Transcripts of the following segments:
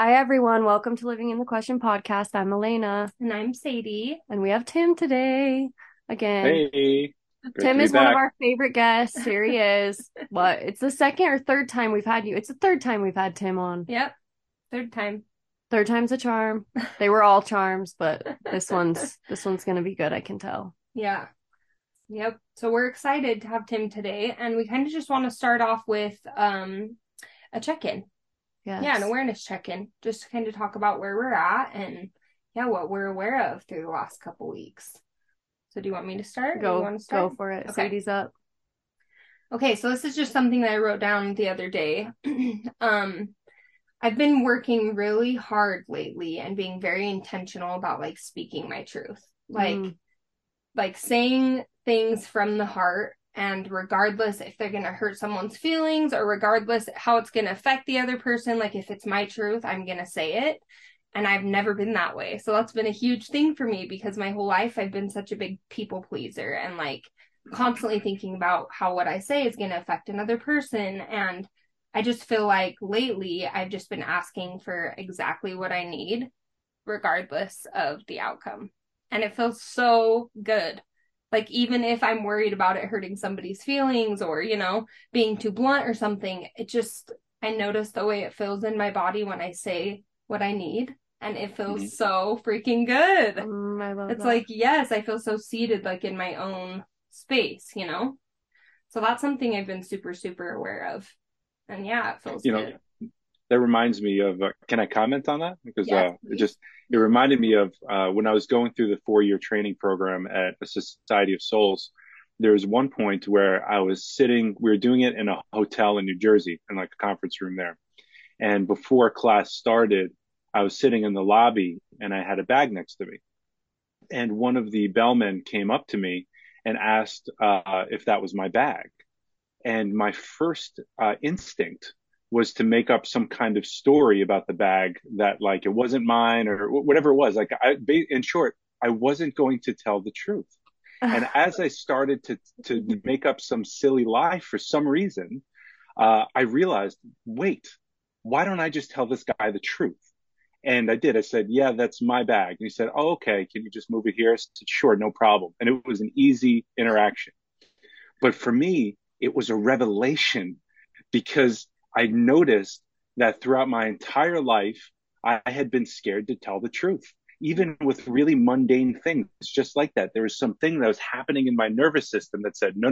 Hi, everyone. Welcome to Living in the Question Podcast. I'm Elena. And I'm Sadie. And we have Tim today again. Hey. Tim is one of our favorite guests. Here he is. What? It's the second or third time we've had you. It's the third time we've had Tim on. Yep. Third time. Third time's a charm. They were all charms, but this one's going to be good. I can tell. Yeah. Yep. So we're excited to have Tim today. And we kind of just want to start off with a check-in. Yes. Yeah, an awareness check-in, just to kind of talk about where we're at and, yeah, what we're aware of through the last couple weeks. So do you want me to start? Go for it. Okay. Sadie's up. Okay, so this is just something that I wrote down the other day. I've been working really hard lately and being very intentional about, like, speaking my truth. Like saying things from the heart. And regardless if they're going to hurt someone's feelings or regardless how it's going to affect the other person, like if it's my truth, I'm going to say it. And I've never been that way. So that's been a huge thing for me because my whole life I've been such a big people pleaser and like constantly thinking about how what I say is going to affect another person. And I just feel like lately I've just been asking for exactly what I need regardless of the outcome. And it feels so good. Like, even if I'm worried about it hurting somebody's feelings or, you know, being too blunt or something, it just, I notice the way it feels in my body when I say what I need. And it feels so freaking good. I love it's that. Like, yes, I feel so seated, like, in my own space, you know? So that's something I've been super, super aware of. And, yeah, it feels good. Know, that reminds me of, can I comment on that? Because yes, it reminded me of when I was going through the 4-year training program at the Society of Souls. There was one point where I was sitting, we were doing it in a hotel in New Jersey, in like a conference room there. And before class started, I was sitting in the lobby and I had a bag next to me. And one of the bellmen came up to me and asked if that was my bag. And my first instinct was to make up some kind of story about the bag that like it wasn't mine or whatever it was. Like in short, I wasn't going to tell the truth. And as I started to make up some silly lie for some reason, I realized, wait, why don't I just tell this guy the truth? And I did. I said, yeah, that's my bag. And he said, oh, okay, can you just move it here? I said, sure, no problem. And it was an easy interaction. But for me, it was a revelation because I noticed that throughout my entire life, I had been scared to tell the truth, even with really mundane things. Just like that, there was something that was happening in my nervous system that said, no.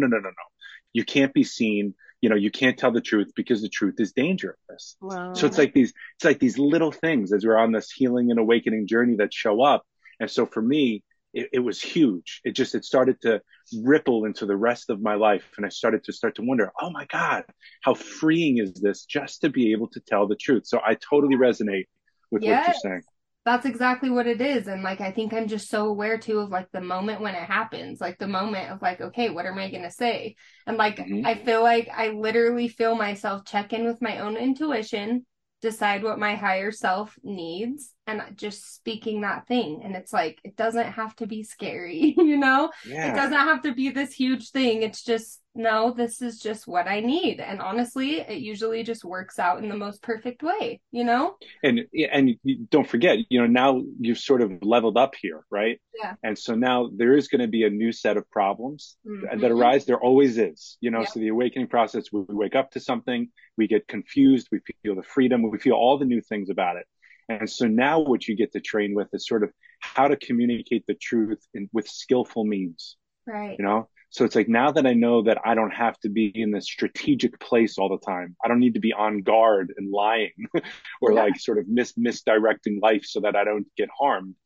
You can't be seen. You know, you can't tell the truth because the truth is dangerous. Wow. So it's like these little things as we're on this healing and awakening journey that show up. And so for me, it was huge. It started to ripple into the rest of my life. And I started to wonder, oh my God, how freeing is this just to be able to tell the truth? So I totally resonate with what you're saying. That's exactly what it is. And like, I think I'm just so aware too of like the moment when it happens, like the moment of like, okay, what am I going to say? And like, I feel like I literally feel myself check in with my own intuition, decide what my higher self needs, and just speaking that thing. And it's like, it doesn't have to be scary, you know? Yeah. It doesn't have to be this huge thing. It's just, no, this is just what I need. And honestly, it usually just works out in the most perfect way, you know? And don't forget, you know, now you've sort of leveled up here, right? Yeah. And so now there is going to be a new set of problems that arise. There always is, you know? Yep. So the awakening process, we wake up to something, we get confused, we feel the freedom, we feel all the new things about it. And so now what you get to train with is sort of how to communicate the truth with skillful means, right? You know, so it's like, now that I know that I don't have to be in this strategic place all the time, I don't need to be on guard and lying or like sort of misdirecting life so that I don't get harmed.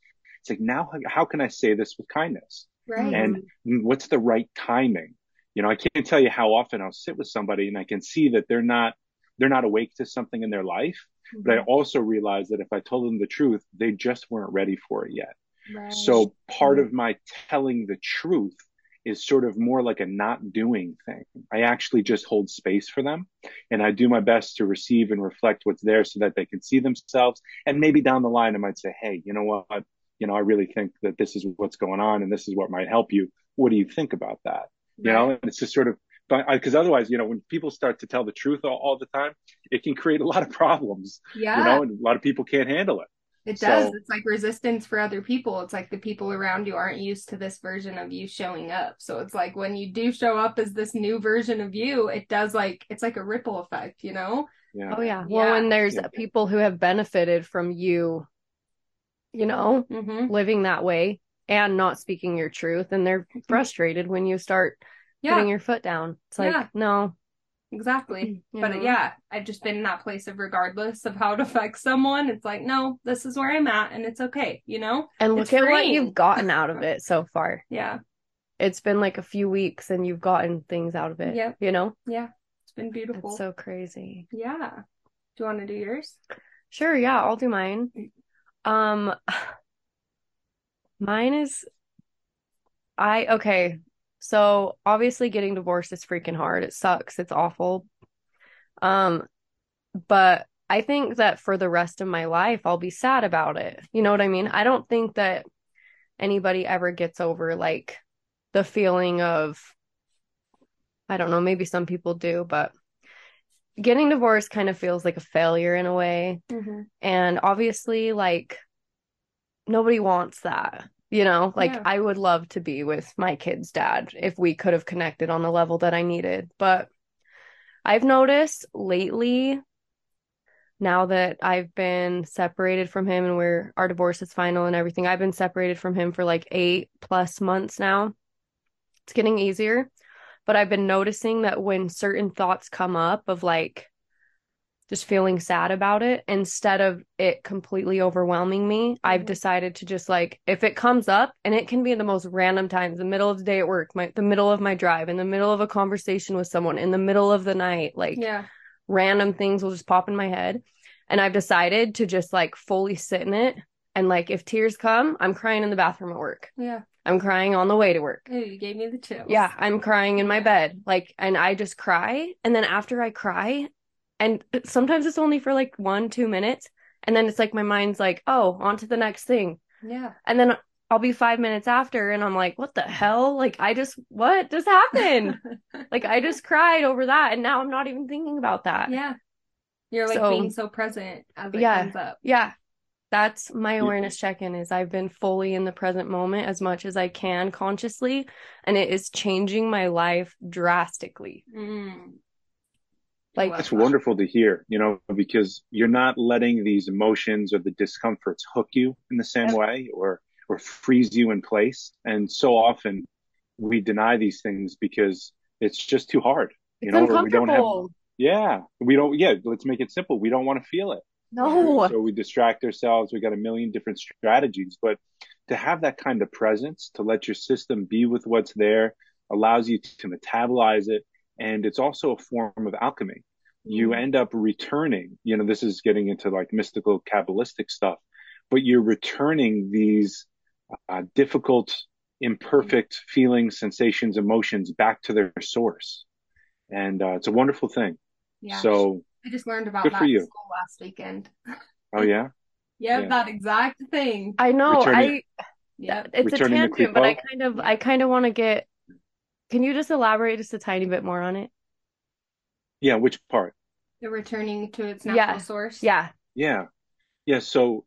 It's like, now how can I say this with kindness? Right. And what's the right timing? You know, I can't tell you how often I'll sit with somebody and I can see that they're not awake to something in their life. But I also realized that if I told them the truth, they just weren't ready for it yet. Right. So part of my telling the truth is sort of more like a not doing thing. I actually just hold space for them. And I do my best to receive and reflect what's there so that they can see themselves. And maybe down the line, I might say, hey, you know what? You know, I really think that this is what's going on and this is what might help you. What do you think about that? Right. You know, and it's just sort of But because otherwise, you know, when people start to tell the truth all the time, it can create a lot of problems. Yeah. You know, and a lot of people can't handle it. It does. So, it's like resistance for other people. It's like the people around you aren't used to this version of you showing up. So it's like when you do show up as this new version of you, it does like, it's like a ripple effect, you know? Yeah. Oh, yeah. Well, yeah. When there's people who have benefited from you, you know, living that way and not speaking your truth, and they're frustrated when you start putting your foot down. It's like, no. Exactly. You but know? Yeah, I've just been in that place of regardless of how it affects someone. It's like, no, this is where I'm at and it's okay, you know? And look at what you've gotten out of it so far. Yeah. It's been like a few weeks and you've gotten things out of it, you know? Yeah. It's been beautiful. It's so crazy. Yeah. Do you want to do yours? Sure. Yeah, I'll do mine. Mine is, okay. So obviously getting divorced is freaking hard. It sucks. It's awful. But I think that for the rest of my life, I'll be sad about it. You know what I mean? I don't think that anybody ever gets over like the feeling of, I don't know, maybe some people do, but getting divorced kind of feels like a failure in a way. And obviously like nobody wants that. You know, like I would love to be with my kid's dad if we could have connected on the level that I needed. But I've noticed lately, now that I've been separated from him and our divorce is final and everything, I've been separated from him for like 8+ months now. It's getting easier. But I've been noticing that when certain thoughts come up of like just feeling sad about it, instead of it completely overwhelming me, I've decided to just like, if it comes up, and it can be in the most random times, the middle of the day at work, the middle of my drive, in the middle of a conversation with someone, in the middle of the night, like random things will just pop in my head. And I've decided to just like fully sit in it. And like, if tears come, I'm crying in the bathroom at work. Yeah. I'm crying on the way to work. Hey, you gave me the chills. Yeah. I'm crying in my bed. Like, and I just cry. And then after I cry, and sometimes it's only for like 1-2 minutes. And then it's like, my mind's like, oh, on to the next thing. Yeah. And then I'll be 5 minutes after and I'm like, what the hell? Like, what just happened? Like, I just cried over that. And now I'm not even thinking about that. Yeah. You're like being so present as it comes up. Yeah. That's my awareness check-in, is I've been fully in the present moment as much as I can consciously. And it is changing my life drastically. Like, that's wonderful to hear, you know, because you're not letting these emotions or the discomforts hook you in the same way or freeze you in place. And so often we deny these things because it's just too hard. You know, or we don't have. Yeah, let's make it simple. We don't want to feel it. No. So we distract ourselves. We got a million different strategies. But to have that kind of presence, to let your system be with what's there, allows you to metabolize it. And it's also a form of alchemy. You end up returning, you know, this is getting into like mystical Kabbalistic stuff, but you're returning these difficult, imperfect feelings, sensations, emotions back to their source. And it's a wonderful thing. Yeah. So I just learned about that in school last weekend. Oh, yeah? Yeah, that exact thing. I know. It's returning a tangent, but I kind of want to get. Can you just elaborate just a tiny bit more on it? Yeah, which part? The returning to its natural source. Yeah. So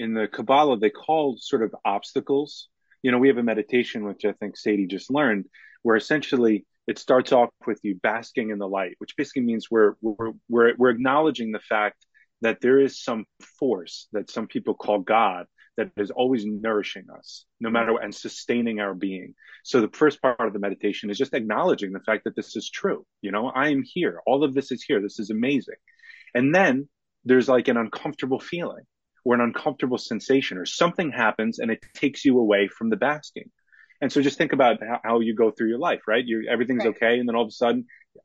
in the Kabbalah, they call sort of obstacles. You know, we have a meditation, which I think Sadie just learned, where essentially it starts off with you basking in the light, which basically means we're acknowledging the fact that there is some force that some people call God that is always nourishing us, no matter what, and sustaining our being. So the first part of the meditation is just acknowledging the fact that this is true. You know, I am here. All of this is here. This is amazing. And then there's like an uncomfortable feeling or an uncomfortable sensation or something happens and it takes you away from the basking. And so just think about how you go through your life, right? Everything's okay. And then all of a sudden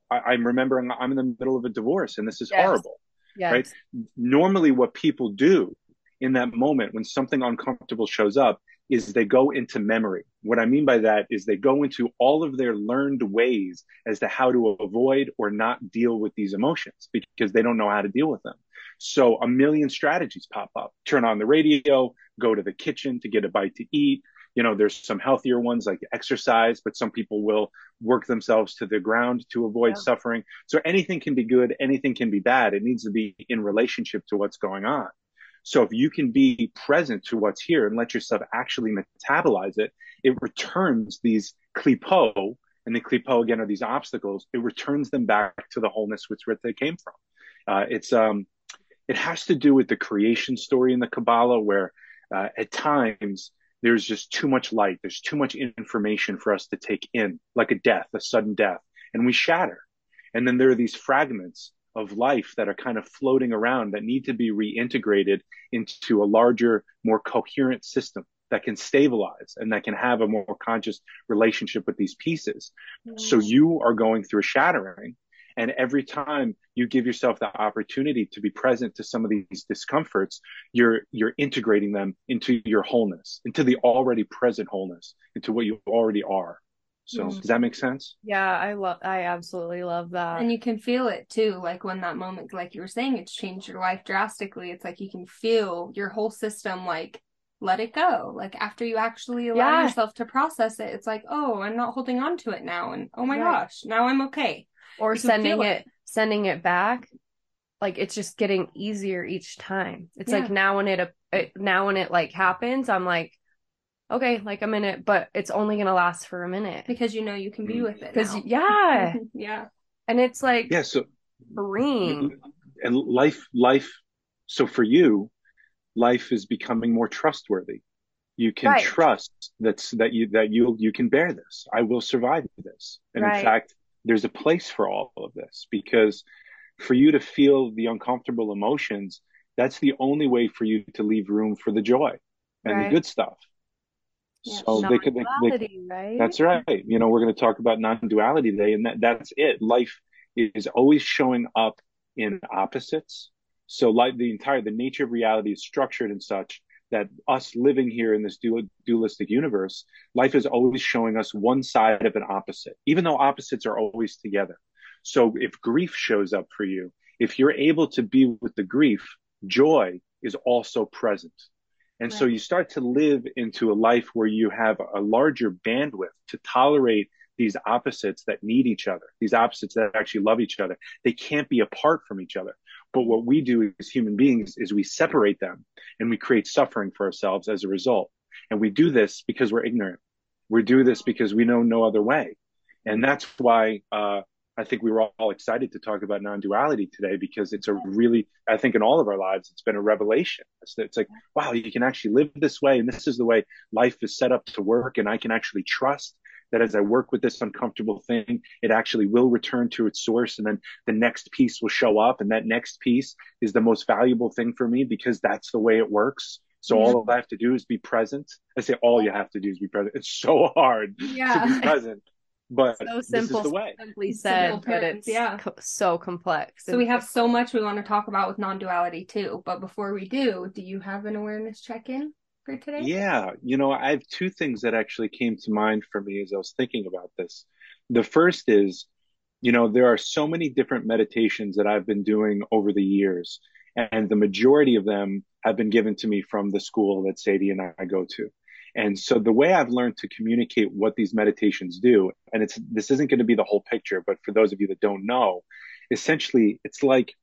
I'm remembering I'm in the middle of a divorce and this is horrible, right? Normally what people do in that moment when something uncomfortable shows up is they go into memory. What I mean by that is they go into all of their learned ways as to how to avoid or not deal with these emotions because they don't know how to deal with them. So a million strategies pop up. Turn on the radio, go to the kitchen to get a bite to eat, you know, there's some healthier ones like exercise, but some people will work themselves to the ground to avoid suffering. So anything can be good. Anything can be bad. It needs to be in relationship to what's going on. So if you can be present to what's here and let yourself actually metabolize it, it returns these klipo, and the klipo again are these obstacles. It returns them back to the wholeness which they came from. It has to do with the creation story in the Kabbalah, where at times there's just too much light. There's too much information for us to take in, like a death, a sudden death, and we shatter. And then there are these fragments of life that are kind of floating around that need to be reintegrated into a larger, more coherent system that can stabilize and that can have a more conscious relationship with these pieces. Yes. So you are going through a shattering. And every time you give yourself the opportunity to be present to some of these discomforts, you're integrating them into your wholeness, into the already present wholeness, into what you already are. So does that make sense? Yeah, I absolutely love that. And you can feel it too. Like when that moment, like you were saying, it's changed your life drastically. It's like you can feel your whole system, like, let it go. Like after you actually allow yourself to process it, it's like, oh, I'm not holding on to it now. And oh my gosh, now I'm okay. Or sending it back. Like it's just getting easier each time. It's like now when it like happens, I'm like, okay, like a minute, but it's only going to last for a minute because you know, you can be with it. Cause now. And it's like, so freeing. And life. So for you, life is becoming more trustworthy. You can trust that you can bear this. I will survive this. And in fact, there's a place for all of this, because for you to feel the uncomfortable emotions, that's the only way for you to leave room for the joy and the good stuff. Yeah, so non-duality, right? That's right. You know, we're going to talk about non-duality today, and that's it. Life is always showing up in opposites. So like the nature of reality is structured in such that us living here in this dualistic universe, life is always showing us one side of an opposite, even though opposites are always together. So if grief shows up for you, if you're able to be with the grief, joy is also present. And so you start to live into a life where you have a larger bandwidth to tolerate these opposites that need each other, these opposites that actually love each other. They can't be apart from each other. But what we do as human beings is we separate them and we create suffering for ourselves as a result. And we do this because we're ignorant. We do this because we know no other way. And that's why I think we were all excited to talk about non-duality today, because it's a really, I think in all of our lives, it's been a revelation. It's like, wow, you can actually live this way. And this is the way life is set up to work. And I can actually trust that as I work with this uncomfortable thing, it actually will return to its source. And then the next piece will show up. And that next piece is the most valuable thing for me, because that's the way it works. So all I have to do is be present. I say all you have to do is be present. It's so hard to be present. But so simple, this is the way. Simply said, but it's so complex. So we have so much we want to talk about with non-duality too. But before we do you have an awareness check-in for today? Yeah. You know, I have two things that actually came to mind for me as I was thinking about this. The first is, you know, there are so many different meditations that I've been doing over the years, and the majority of them have been given to me from the school that Sadie and I go to. And so the way I've learned to communicate what these meditations do, and this isn't going to be the whole picture, but for those of you that don't know, essentially it's like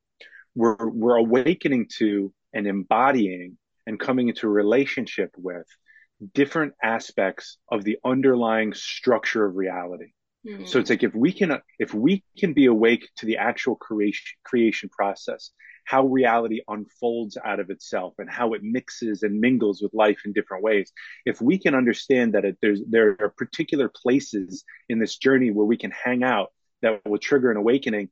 we're awakening to and embodying and coming into a relationship with different aspects of the underlying structure of reality. Mm-hmm. So it's like if we can be awake to the actual creation process, how reality unfolds out of itself and how it mixes and mingles with life in different ways. If we can understand that there are particular places in this journey where we can hang out that will trigger an awakening,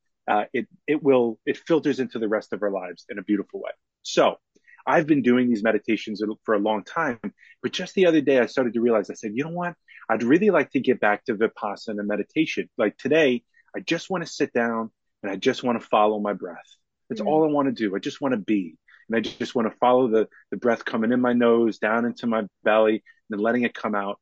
it filters into the rest of our lives in a beautiful way. So I've been doing these meditations for a long time, but just the other day I started to realize, I said, you know what? I'd really like to get back to Vipassana meditation. Like today, I just want to sit down and I just want to follow my breath. That's all I want to do. I just want to be. And I just want to follow the breath coming in my nose, down into my belly, and then letting it come out.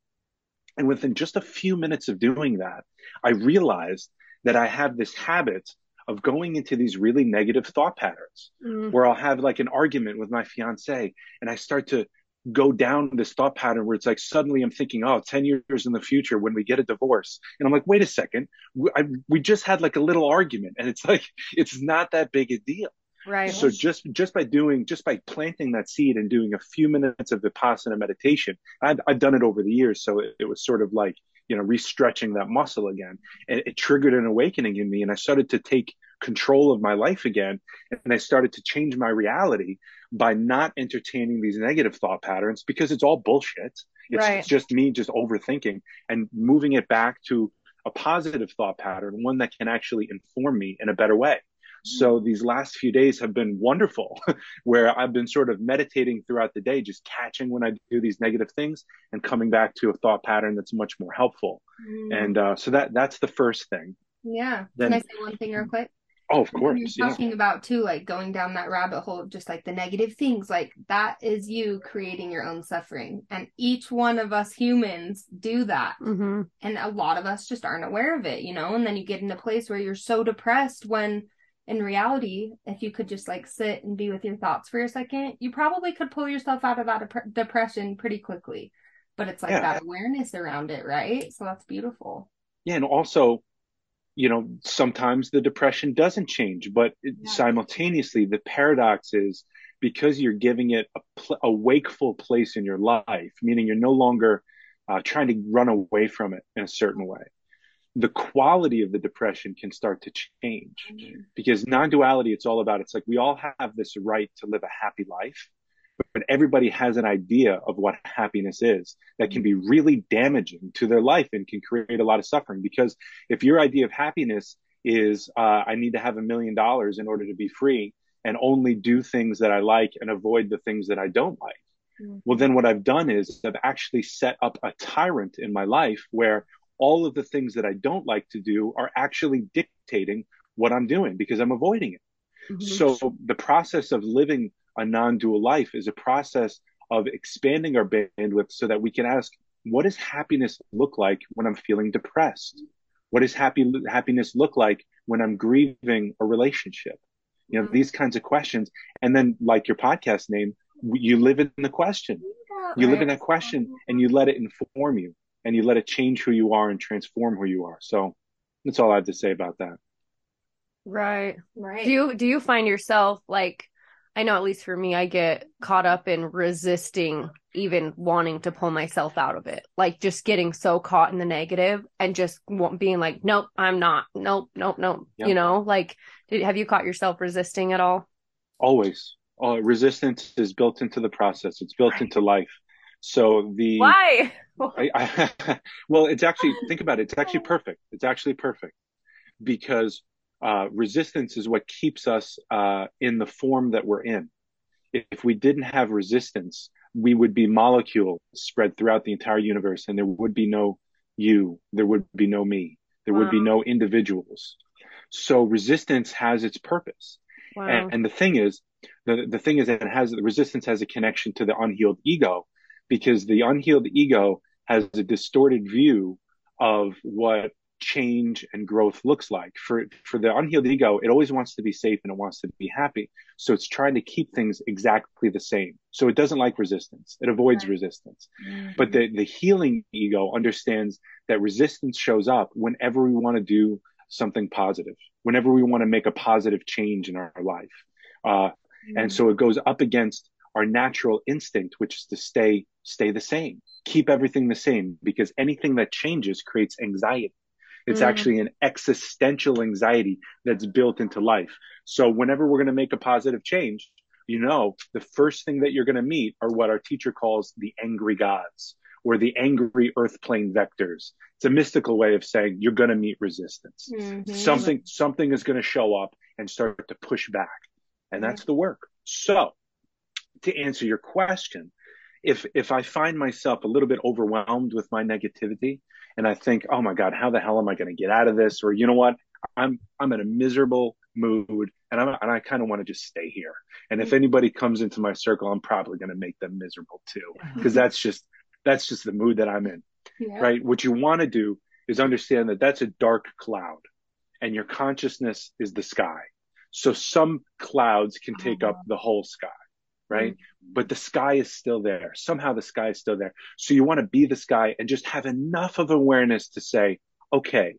And within just a few minutes of doing that, I realized that I have this habit of going into these really negative thought patterns where I'll have like an argument with my fiance, and I start to go down this thought pattern where it's like, suddenly I'm thinking, oh, 10 years in the future when we get a divorce. And I'm like, wait a second, we just had like a little argument, and it's like, it's not that big a deal. Right. So just by planting that seed and doing a few minutes of Vipassana meditation, I've done it over the years. So it was sort of like, you know, restretching that muscle again. And it triggered an awakening in me. And I started to take control of my life again. And I started to change my reality by not entertaining these negative thought patterns, because it's all bullshit. It's just me just overthinking, and moving it back to a positive thought pattern, one that can actually inform me in a better way. So these last few days have been wonderful, where I've been sort of meditating throughout the day, just catching when I do these negative things and coming back to a thought pattern that's much more helpful. Mm. And so that's the first thing. Yeah. Then, can I say one thing real quick? Oh, of course. You're talking about too, like going down that rabbit hole of just like the negative things, like that is you creating your own suffering. And each one of us humans do that. Mm-hmm. And a lot of us just aren't aware of it, you know, and then you get in a place where you're so depressed when, in reality, if you could just like sit and be with your thoughts for a second, you probably could pull yourself out of that depression pretty quickly. But it's like that awareness around it, right? So that's beautiful. Yeah. And also, you know, sometimes the depression doesn't change, but simultaneously, the paradox is, because you're giving it a wakeful place in your life, meaning you're no longer trying to run away from it in a certain way, the quality of the depression can start to change. Mm-hmm. Because non-duality, it's all about, it's like, we all have this right to live a happy life, but everybody has an idea of what happiness is that can be really damaging to their life and can create a lot of suffering. Because if your idea of happiness is, I need to have $1 million in order to be free and only do things that I like and avoid the things that I don't like, well, then what I've done is I've actually set up a tyrant in my life where all of the things that I don't like to do are actually dictating what I'm doing because I'm avoiding it. Mm-hmm. So the process of living a non-dual life is a process of expanding our bandwidth so that we can ask, what does happiness look like when I'm feeling depressed? What does happiness look like when I'm grieving a relationship? You know, these kinds of questions. And then, like your podcast name, you live in the question. You live in that question and you let it inform you. And you let it change who you are and transform who you are. So that's all I have to say about that. Right. Right. Do you find yourself, like, I know at least for me, I get caught up in resisting even wanting to pull myself out of it. Like just getting so caught in the negative and just being like, nope, I'm not. Nope. Yep. You know, like, have you caught yourself resisting at all? Always. Resistance is built into the process. It's built into life. So why? Well, it's actually, think about it. It's actually perfect. It's actually perfect because resistance is what keeps us in the form that we're in. If we didn't have resistance, we would be molecules spread throughout the entire universe, and there would be no you. There would be no me. There would be no individuals. So resistance has its purpose. Wow. And the thing is, the thing is that resistance has a connection to the unhealed ego. Because the unhealed ego has a distorted view of what change and growth looks like. For the unhealed ego, it always wants to be safe and it wants to be happy. So it's trying to keep things exactly the same. So it doesn't like resistance. It avoids resistance. Mm-hmm. But the healing ego understands that resistance shows up whenever we want to do something positive, whenever we want to make a positive change in our life. And so it goes up against our natural instinct, which is to stay the same, keep everything the same, because anything that changes creates anxiety. It's actually an existential anxiety that's built into life. So whenever we're going to make a positive change, you know, the first thing that you're going to meet are what our teacher calls the angry gods or the angry earth plane vectors. It's a mystical way of saying you're going to meet resistance. Mm-hmm. Something is going to show up and start to push back. And that's the work. So to answer your question, if I find myself a little bit overwhelmed with my negativity and I think, oh my God, how the hell am I going to get out of this? Or, you know what, I'm in a miserable mood and I kind of want to just stay here. And if anybody comes into my circle, I'm probably going to make them miserable too, because that's just the mood that I'm in, right? What you want to do is understand that that's a dark cloud and your consciousness is the sky. So some clouds can take up the whole sky. right? But the sky is still there. Somehow the sky is still there. So you want to be the sky and just have enough of awareness to say, okay,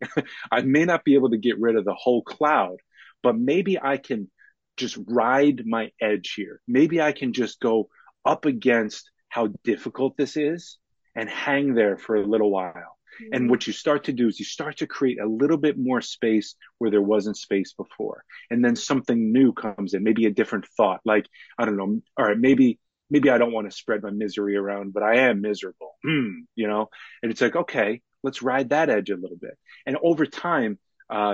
I may not be able to get rid of the whole cloud, but maybe I can just ride my edge here. Maybe I can just go up against how difficult this is and hang there for a little while. And what you start to do is you start to create a little bit more space where there wasn't space before. And then something new comes in, maybe a different thought. Like, I don't know, all right, maybe I don't want to spread my misery around, but I am miserable, you know? And it's like, okay, let's ride that edge a little bit. And over time,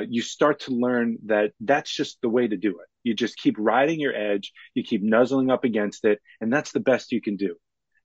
you start to learn that that's just the way to do it. You just keep riding your edge, you keep nuzzling up against it, and that's the best you can do.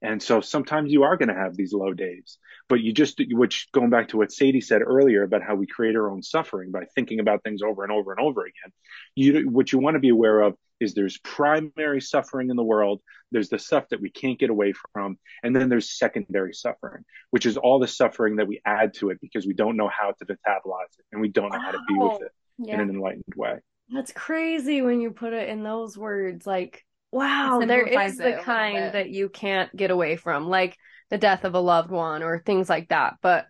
And so sometimes you are going to have these low days, but you just, which going back to what Sadie said earlier about how we create our own suffering by thinking about things over and over and over again, what you want to be aware of is there's primary suffering in the world. There's the stuff that we can't get away from. And then there's secondary suffering, which is all the suffering that we add to it because we don't know how to metabolize it and we don't know how to be with it in an enlightened way. That's crazy when you put it in those words, like, wow, there is the kind that you can't get away from, like the death of a loved one or things like that. But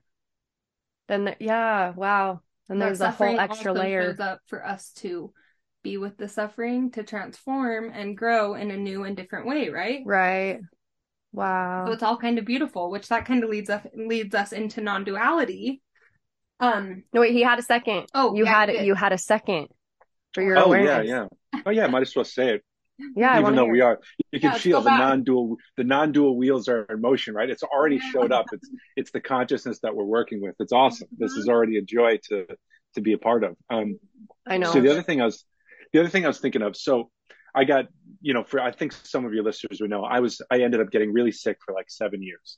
then, and there's a whole extra layer. It's up for us to be with the suffering, to transform and grow in a new and different way, right? Right. Wow. So it's all kind of beautiful, which that kind of leads us into non-duality. No, wait, he had a second. Oh, you had a second for your awareness. Oh yeah, might as well say it. Yeah, even though you can feel the non-dual wheels are in motion, right? It's already showed up. It's the consciousness that we're working with. It's awesome. Mm-hmm. This is already a joy to be a part of. I know. So the other thing I was thinking of. So I got, I think some of your listeners would know, I ended up getting really sick for like 7 years,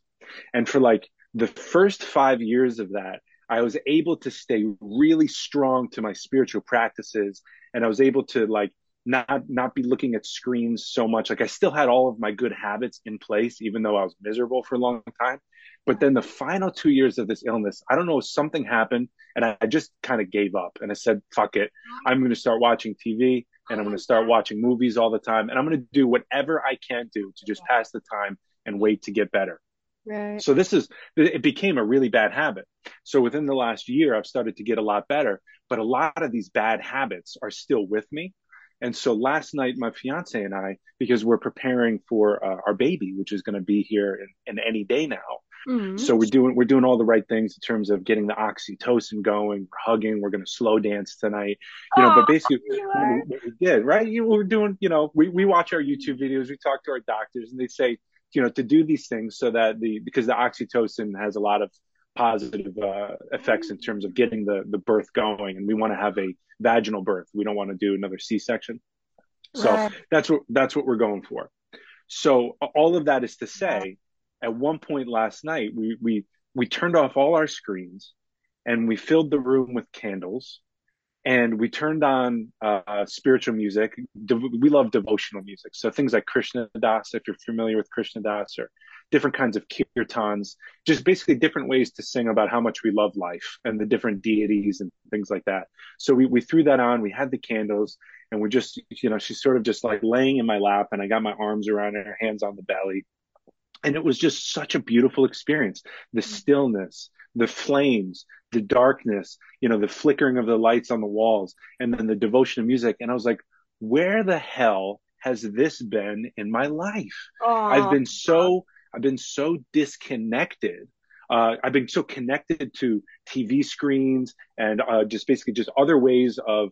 and for like the first 5 years of that, I was able to stay really strong to my spiritual practices, and I was able to like not be looking at screens so much. Like I still had all of my good habits in place, even though I was miserable for a long time. But then the final 2 years of this illness, I don't know, something happened and I just kind of gave up and I said, fuck it. I'm going to start watching TV and I'm going to start watching movies all the time. And I'm going to do whatever I can do to just pass the time and wait to get better. Right. So it became a really bad habit. So within the last year, I've started to get a lot better, but a lot of these bad habits are still with me. And so last night, my fiance and I, because we're preparing for our baby, which is going to be here in any day now. Mm-hmm. So we're doing all the right things in terms of getting the oxytocin going, hugging. We're going to slow dance tonight, But basically we did, right? We're doing, we watch our YouTube videos, we talk to our doctors, and they say, to do these things so that because the oxytocin has a lot of positive effects in terms of getting the birth going, and we want to have a vaginal birth. We don't want to do another C-section. So that's what we're going for. So all of that is to say, at one point last night, we turned off all our screens and we filled the room with candles and we turned on spiritual music. We love devotional music. So things like Krishna Das, if you're familiar with Krishna Das, or different kinds of kirtans, just basically different ways to sing about how much we love life and the different deities and things like that. So we threw that on, we had the candles, and we're just, she's sort of just like laying in my lap and I got my arms around her, hands on the belly. And it was just such a beautiful experience. The stillness, the flames, the darkness, the flickering of the lights on the walls, and then the devotional music. And I was like, where the hell has this been in my life? Aww. I've been so disconnected. I've been so connected to TV screens and just other ways of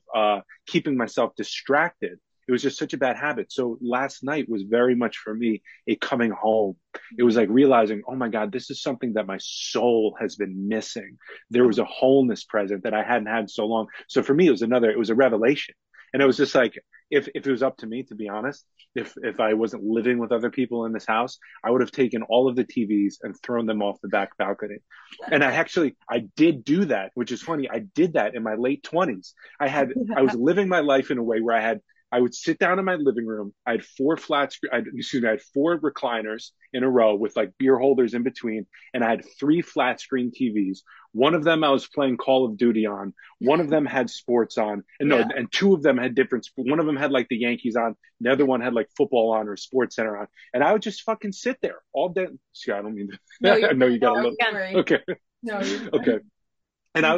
keeping myself distracted. It was just such a bad habit. So last night was very much for me a coming home. It was like realizing, oh my God, this is something that my soul has been missing. There was a wholeness present that I hadn't had so long. So for me, it was a revelation. And it was just like, if it was up to me, to be honest, if I wasn't living with other people in this house, I would have taken all of the TVs and thrown them off the back balcony. And I did do that, which is funny. I did that in my late 20s. I was living my life in a way where I had I would sit down in my living room. I had I had four recliners in a row with like beer holders in between. And I had three flat screen TVs. One of them I was playing Call of Duty on. One of them had sports on. And two of them had different. One of them had like the Yankees on. The other one had like football on or Sports Center on. And I would just fucking sit there all day. See, I don't mean to. No, I know you got a little. Okay. No, you're okay. And I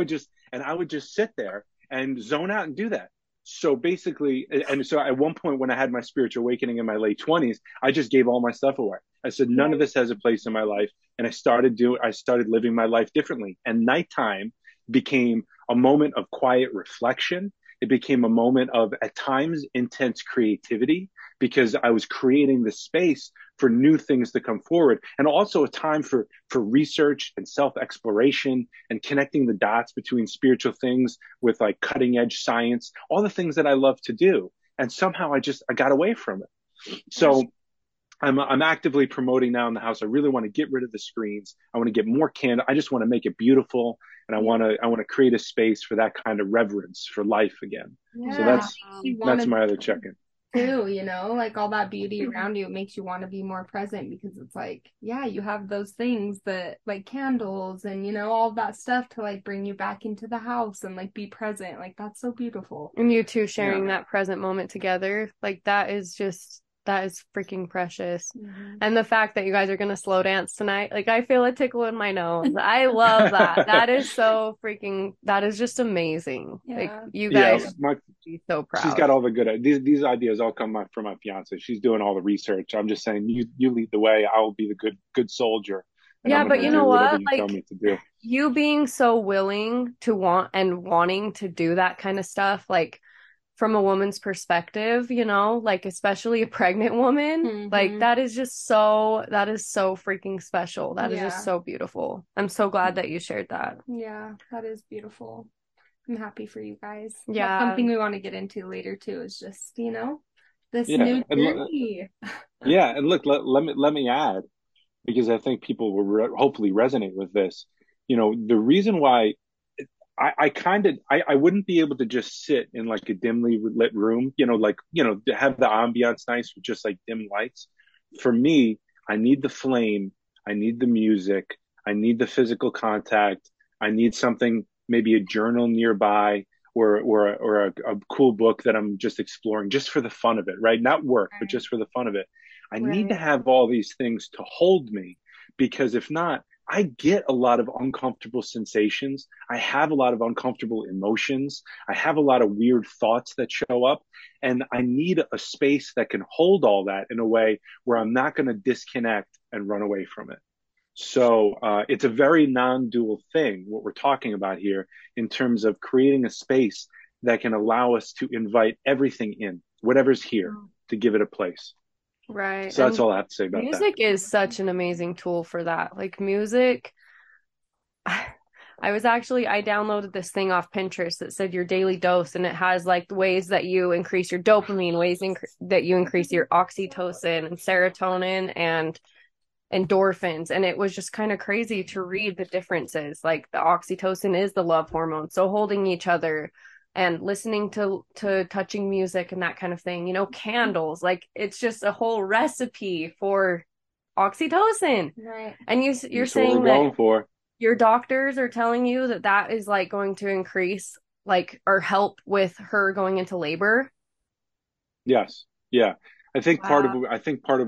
would just sit there and zone out and do that. So basically, and so at one point when I had my spiritual awakening in my late 20s, I just gave all my stuff away. I said, none of this has a place in my life. And I started living my life differently. And nighttime became a moment of quiet reflection. It became a moment of, at times, intense creativity, because I was creating the space for new things to come forward, and also a time for research and self-exploration and connecting the dots between spiritual things with like cutting edge science, all the things that I love to do. And somehow I got away from it. So I'm actively promoting now in the house. I really want to get rid of the screens. I want to get more candor. I just want to make it beautiful. And I want to create a space for that kind of reverence for life again. Yeah. So that's my other check-in. Too, you know, like all that beauty around you, it makes you want to be more present, because it's like, yeah, you have those things that like candles and, you know, all that stuff to like bring you back into the house and like be present. Like, that's so beautiful. And you two sharing that present moment together, like that is freaking precious. Mm-hmm. And the fact that you guys are going to slow dance tonight, like I feel a tickle in my nose. I love that. That is so freaking, that is just amazing. Yeah. Like you guys are so proud. She's got all the good, these ideas all come from my fiance. She's doing all the research. I'm just saying, you lead the way. I'll be the good soldier. Yeah, but you know what? Like you being so willing to wanting to do that kind of stuff, like from a woman's perspective, you know, like especially a pregnant woman, mm-hmm. like that is so freaking special. That is just so beautiful. I'm so glad that you shared that. Yeah, that is beautiful. I'm happy for you guys. Yeah. That's something we want to get into later too, is just, you know, this new journey. Yeah. And look, let me add, because I think people will hopefully resonate with this. You know, the reason why I wouldn't be able to just sit in like a dimly lit room, you know, like, you know, to have the ambiance nice with just like dim lights. For me, I need the flame. I need the music. I need the physical contact. I need something, maybe a journal nearby or a cool book that I'm just exploring just for the fun of it, right? Not work, but just for the fun of it. I need to have all these things to hold me, because if not, I get a lot of uncomfortable sensations. I have a lot of uncomfortable emotions. I have a lot of weird thoughts that show up. And I need a space that can hold all that in a way where I'm not going to disconnect and run away from it. So it's a very non-dual thing, what we're talking about here, in terms of creating a space that can allow us to invite everything in, whatever's here, to give it a place. Right. So that's all I have to say about music. Music is such an amazing tool for that. Like music, I downloaded this thing off Pinterest that said your daily dose, and it has like ways that you increase your dopamine, ways that you increase your oxytocin and serotonin and endorphins. And it was just kind of crazy to read the differences. Like the oxytocin is the love hormone. So holding each other and listening to touching music and that kind of thing, you know, candles, like it's just a whole recipe for oxytocin. Right. And you're saying that your doctors are telling you that is like going to increase like or help with her going into labor. Yes. Yeah. I think part of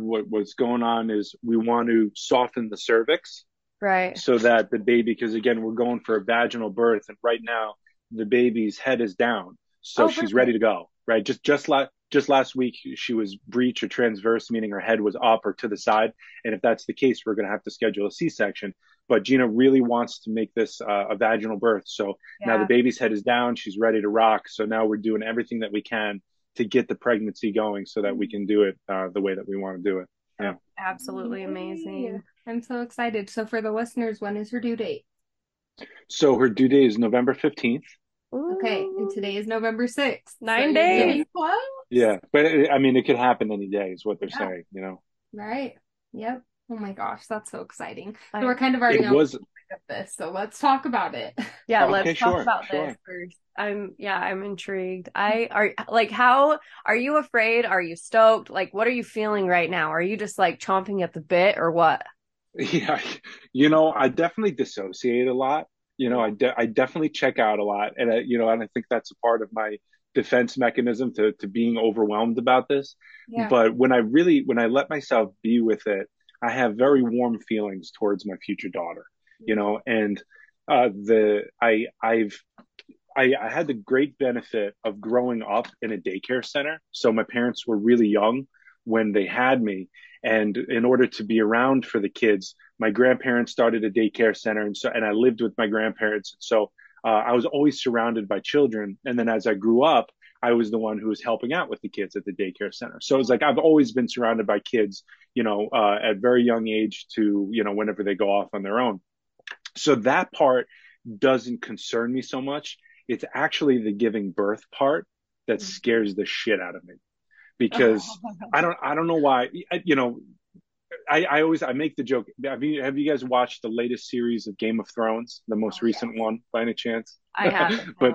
what's going on is we want to soften the cervix. Right. So that the baby, because again, we're going for a vaginal birth, and right now the baby's head is down, so she's ready to go, right? Just last week, she was breech or transverse, meaning her head was up or to the side. And if that's the case, we're going to have to schedule a C-section. But Gina really wants to make this a vaginal birth. So now the baby's head is down. She's ready to rock. So now we're doing everything that we can to get the pregnancy going so that we can do it the way that we want to do it. Yeah, absolutely amazing. I'm so excited. So for the listeners, when is her due date? So her due date is November 15th. Okay, and today is November 6th. 9 days. Yeah. Close. Yeah, but I mean, it could happen any day is what they're saying, you know? Right. Yep. Oh my gosh, that's so exciting. So we're kind of already at this, so let's talk about it. Yeah, okay, let's talk about this first. I'm intrigued. How are you afraid? Are you stoked? Like, what are you feeling right now? Are you just like chomping at the bit or what? Yeah, I definitely dissociate a lot. I definitely check out a lot, and I think that's a part of my defense mechanism to being overwhelmed about this. Yeah. But when I let myself be with it, I have very warm feelings towards my future daughter, and I had the great benefit of growing up in a daycare center. So my parents were really young when they had me. And in order to be around for the kids, my grandparents started a daycare center. And I lived with my grandparents. So I was always surrounded by children. And then as I grew up, I was the one who was helping out with the kids at the daycare center. So it's like, I've always been surrounded by kids, at very young age to, whenever they go off on their own. So that part doesn't concern me so much. It's actually the giving birth part that scares the shit out of me, because I don't know why, I make the joke. Have you guys watched the latest series of Game of Thrones, the most recent one, by any chance? I have. But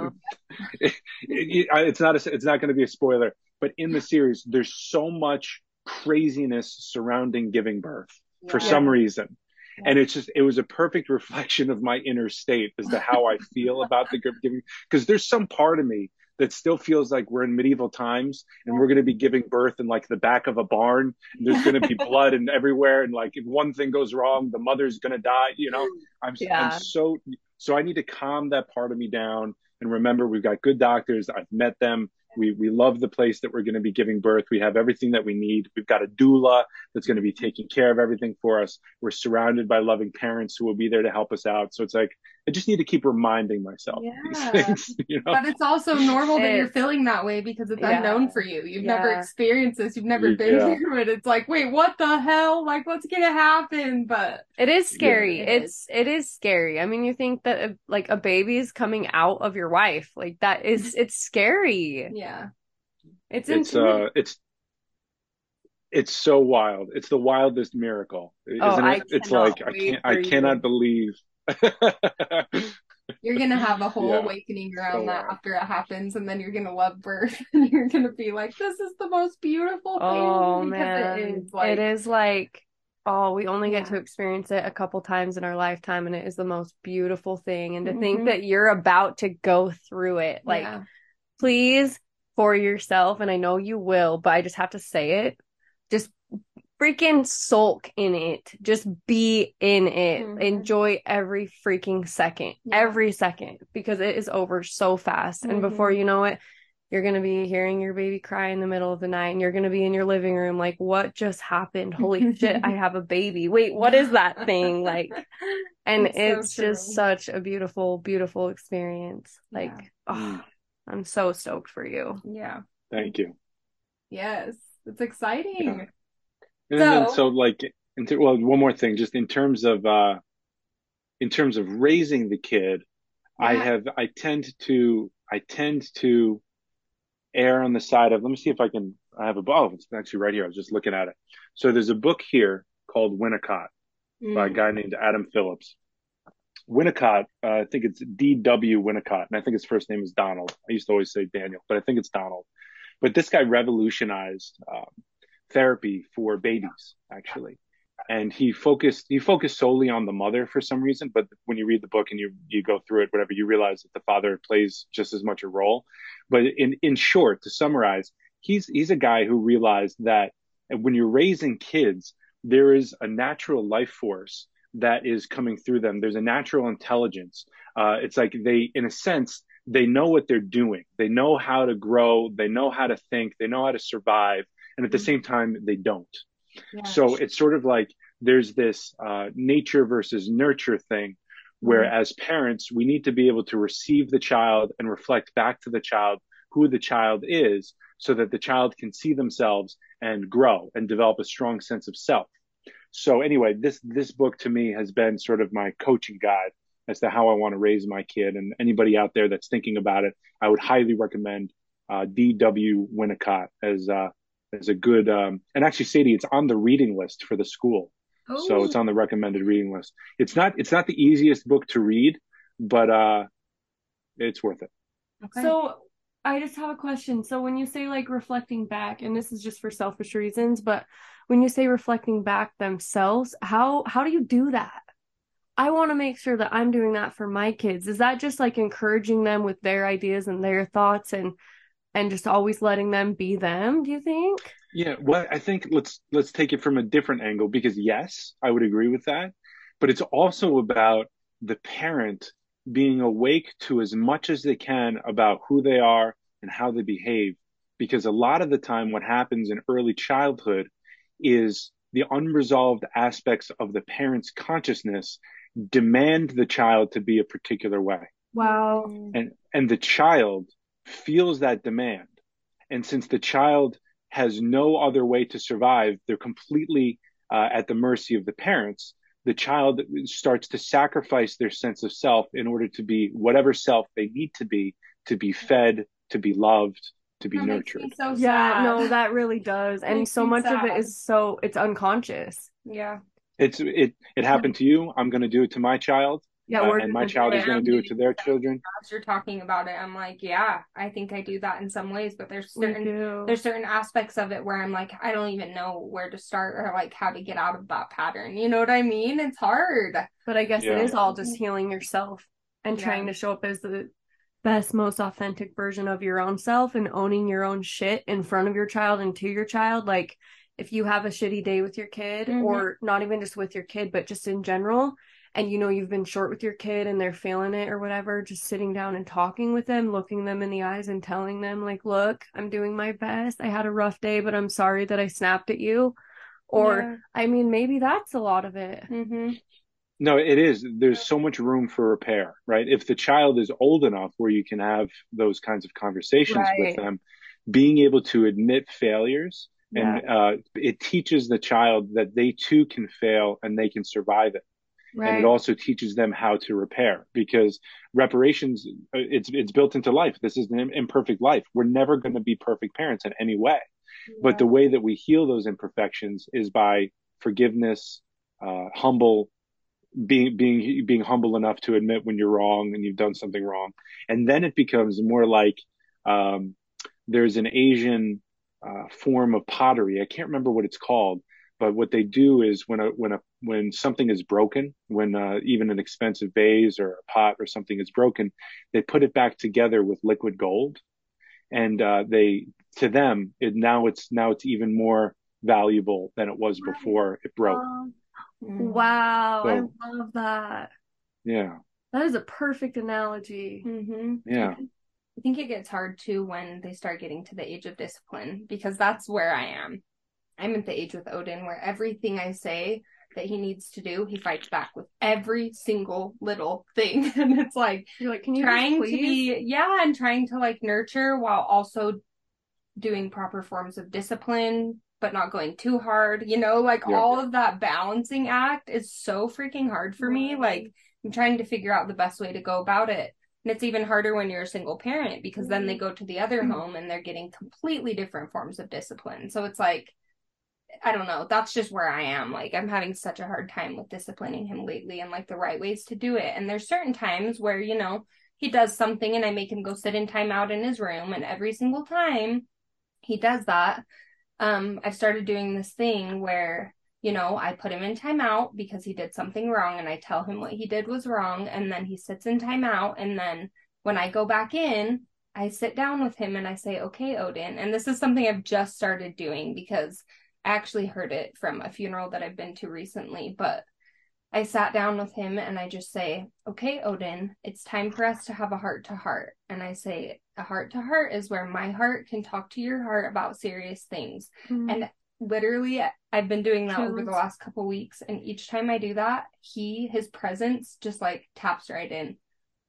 it's not going to be a spoiler. But in the series, there's so much craziness surrounding giving birth for some reason. Yeah. And it was a perfect reflection of my inner state as to how I feel about the giving. Because there's some part of me that still feels like we're in medieval times and we're going to be giving birth in like the back of a barn. There's going to be blood and everywhere. And like, if one thing goes wrong, the mother's going to die, I'm so I need to calm that part of me down. And remember, we've got good doctors. I've met them. We love the place that we're going to be giving birth. We have everything that we need. We've got a doula that's going to be taking care of everything for us. We're surrounded by loving parents who will be there to help us out. So it's like, I just need to keep reminding myself of these things. But it's also normal that you're feeling that way, because it's unknown for you. You've never experienced this. You've never been through it. It's like, wait, what the hell? Like, what's going to happen? But it is scary. It is scary. I mean, you think that a baby is coming out of your wife. Like that is, it's scary. Yeah. Yeah. It's so wild. It's the wildest miracle. I cannot believe. You're going to have a whole awakening around that after it happens, and then you're going to love birth, and you're going to be like, this is the most beautiful thing. Oh man. It is like, we only get to experience it a couple times in our lifetime, and it is the most beautiful thing. And to think that you're about to go through it, please, for yourself, and I know you will, but I just have to say it, just freaking sulk in it. Just be in it. Enjoy every freaking second, every second, because it is over so fast. And before you know it, you're going to be hearing your baby cry in the middle of the night, and you're going to be in your living room like, what just happened? Holy shit, I have a baby. Wait, what is that thing? Like, and it's just such a beautiful, beautiful experience. Like, I'm so stoked for you. Yeah. Thank you. Yes. It's exciting. Yeah. One more thing, just in terms of raising the kid, I tend to err on the side of, let me see if it's actually right here. I was just looking at it. So there's a book here called Winnicott by a guy named Adam Phillips. Winnicott, I think it's D.W. Winnicott, and I think his first name is Donald. I used to always say Daniel, but I think it's Donald. But this guy revolutionized therapy for babies, actually, and he focused solely on the mother for some reason. But when you read the book and you go through it, whatever, you realize that the father plays just as much a role. But in short, to summarize, he's a guy who realized that when you're raising kids, there is a natural life force that is coming through them. There's a natural intelligence. It's like they know what they're doing. They know how to grow. They know how to think. They know how to survive. And at the same time, they don't. Yeah. So it's sort of like there's this nature versus nurture thing, where as parents, we need to be able to receive the child and reflect back to the child who the child is, so that the child can see themselves and grow and develop a strong sense of self. So anyway, this book to me has been sort of my coaching guide as to how I want to raise my kid. And anybody out there that's thinking about it, I would highly recommend D.W. Winnicott as a good, and actually, Sadie, it's on the reading list for the school. Oh. So it's on the recommended reading list. It's not the easiest book to read, but it's worth it. Okay. So I just have a question. So when you say like reflecting back, and this is just for selfish reasons, but when you say reflecting back themselves, how do you do that? I want to make sure that I'm doing that for my kids. Is that just like encouraging them with their ideas and their thoughts and just always letting them be them, do you think? Yeah, well, I think let's take it from a different angle, because yes, I would agree with that. But it's also about the parent being awake to as much as they can about who they are and how they behave. Because a lot of the time what happens in early childhood is the unresolved aspects of the parent's consciousness demand the child to be a particular way. Wow. And the child feels that demand. And since the child has no other way to survive, they're completely at the mercy of the parents. The child starts to sacrifice their sense of self in order to be whatever self they need to be fed, to be loved, to be nurtured. So yeah, no, that really does. And so much sad. Of it is so, it's unconscious. Yeah. It happened to you. I'm going to do it to my child. Yeah, and my child is going to do it to their children. As you're talking about it, I'm like, yeah, I think I do that in some ways, but there's certain aspects of it where I'm like, I don't even know where to start or like how to get out of that pattern. You know what I mean? It's hard. But I guess it is all just healing yourself and trying to show up as the best, most authentic version of your own self and owning your own shit in front of your child and to your child. Like if you have a shitty day with your kid or not even just with your kid, but just in general, and you know you've been short with your kid and they're feeling it or whatever, just sitting down and talking with them, looking them in the eyes and telling them like, look, I'm doing my best. I had a rough day, but I'm sorry that I snapped at you. Or, I mean, maybe that's a lot of it. Mm-hmm. No, it is. There's so much room for repair, right? If the child is old enough where you can have those kinds of conversations with them, being able to admit failures and it teaches the child that they too can fail and they can survive it. Right. And it also teaches them how to repair, because reparations, it's built into life. This is an imperfect life. We're never going to be perfect parents in any way. Yeah. But the way that we heal those imperfections is by forgiveness, being humble enough to admit when you're wrong and you've done something wrong. And then it becomes more like there's an Asian form of pottery. I can't remember what it's called. But what they do is when something is broken, when even an expensive vase or a pot or something is broken, they put it back together with liquid gold, and to them it's even more valuable than it was before it broke. Wow, so, I love that. Yeah, that is a perfect analogy. Mm-hmm. Yeah. I think it gets hard too when they start getting to the age of discipline, because that's where I am. I'm at the age with Odin where everything I say that he needs to do, he fights back with every single little thing. And it's like, you're like, can you trying to be, and trying to like nurture while also doing proper forms of discipline, but not going too hard, you know, like all of that balancing act is so freaking hard for me. Like I'm trying to figure out the best way to go about it. And it's even harder when you're a single parent, because then they go to the other home and they're getting completely different forms of discipline. So it's like, I don't know. That's just where I am. Like, I'm having such a hard time with disciplining him lately and like the right ways to do it. And there's certain times where, you know, he does something and I make him go sit in timeout in his room. And every single time he does that, I've started doing this thing where, you know, I put him in timeout because he did something wrong and I tell him what he did was wrong. And then he sits in timeout. And then when I go back in, I sit down with him and I say, okay, Odin. And this is something I've just started doing because I actually heard it from a funeral that I've been to recently, but I sat down with him and I just say, okay, Odin, it's time for us to have a heart to heart. And I say, a heart to heart is where my heart can talk to your heart about serious things. Mm-hmm. And literally I've been doing that over the last couple weeks. And each time I do that, his presence just like taps right in.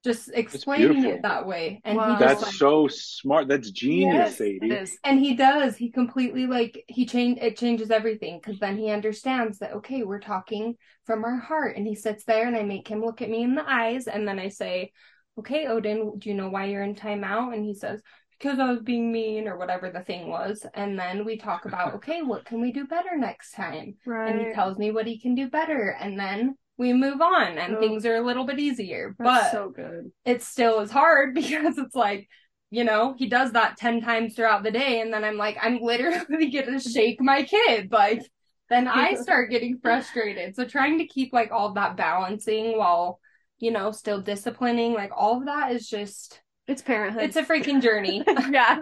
Just explaining it that way. And he just, that's like, so smart. That's genius, Sadie. Yes, and he does. He completely like, it changes everything, because then he understands that, okay, we're talking from our heart. And he sits there and I make him look at me in the eyes. And then I say, okay, Odin, do you know why you're in timeout? And he says, because I was being mean or whatever the thing was. And then we talk about, okay, what can we do better next time? Right. And he tells me what he can do better. And then we move on and things are a little bit easier. But so good. It still is hard because it's like, you know, he does that 10 times throughout the day. And then I'm like, I'm literally going to shake my kid. Like, then I start getting frustrated. So trying to keep like all that balancing while, you know, still disciplining, like all of that is just, it's parenthood. It's a freaking journey. Yeah.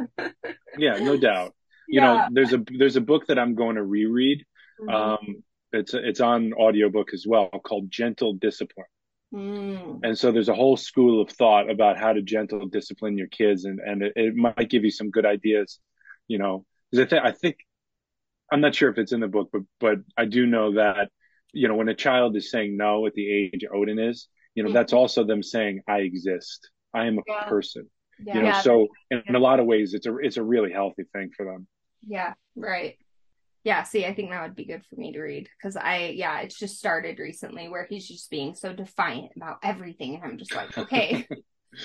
Yeah, no doubt. You know, there's a book that I'm going to reread. Mm-hmm. It's on audiobook as well, called Gentle Discipline. Mm. And so there's a whole school of thought about how to gentle discipline your kids, and it might give you some good ideas, you know, because I think I'm not sure if it's in the book, but I do know that, you know, when a child is saying no at the age Odin is, you know, that's also them saying I exist. I am a person, you know, so in a lot of ways, it's a really healthy thing for them. Yeah. Right. Yeah. See, I think that would be good for me to read because it's just started recently where he's just being so defiant about everything. And I'm just like, okay,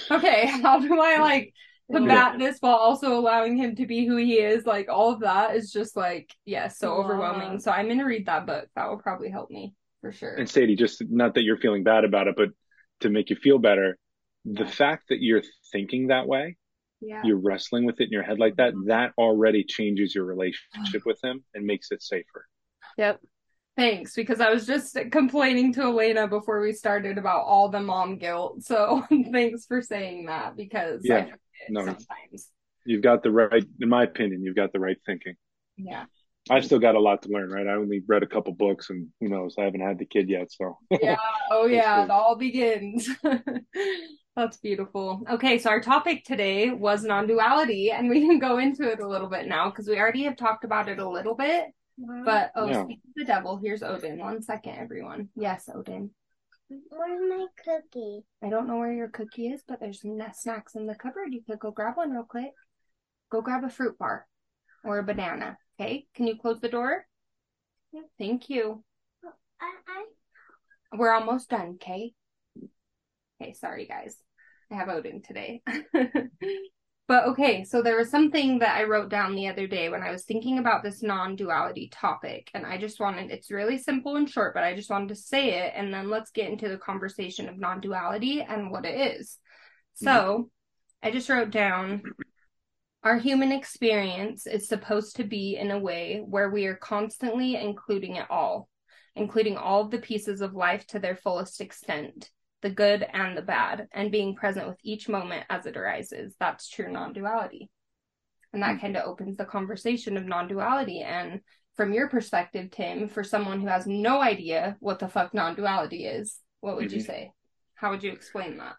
how do I like combat this while also allowing him to be who he is? Like all of that is just like, so overwhelming. So I'm going to read that book. That will probably help me for sure. And Sadie, just not that you're feeling bad about it, but to make you feel better, the fact that you're thinking that way, you're wrestling with it in your head like that, that already changes your relationship with him and makes it safer. Yep. Thanks. Because I was just complaining to Elena before we started about all the mom guilt. So thanks for saying that because I forget sometimes. You've got the right, in my opinion, you've got the right thinking. Yeah. I've still got a lot to learn, right? I only read a couple books and who knows, I haven't had the kid yet. So it all begins. That's beautiful. Okay, so our topic today was non-duality, and we can go into it a little bit now because we already have talked about it a little bit. Mm-hmm. But speak of the devil, here's Odin. 1 second, everyone. Yes, Odin. Where's my cookie? I don't know where your cookie is, but there's snacks in the cupboard. You could go grab one real quick. Go grab a fruit bar or a banana. Okay, can you close the door? Yep. Thank you. We're almost done, okay? Okay, sorry guys. I have Odin today. But okay, so there was something that I wrote down the other day when I was thinking about this non-duality topic. And I just wanted, it's really simple and short, but I just wanted to say it. And then let's get into the conversation of non-duality and what it is. So I just wrote down, our human experience is supposed to be in a way where we are constantly including it all, including all of the pieces of life to their fullest extent, the good and the bad, and being present with each moment as it arises. That's true non-duality. And that kind of opens the conversation of non-duality. And from your perspective, Tim, for someone who has no idea what the fuck non-duality is, what would you say? How would you explain that?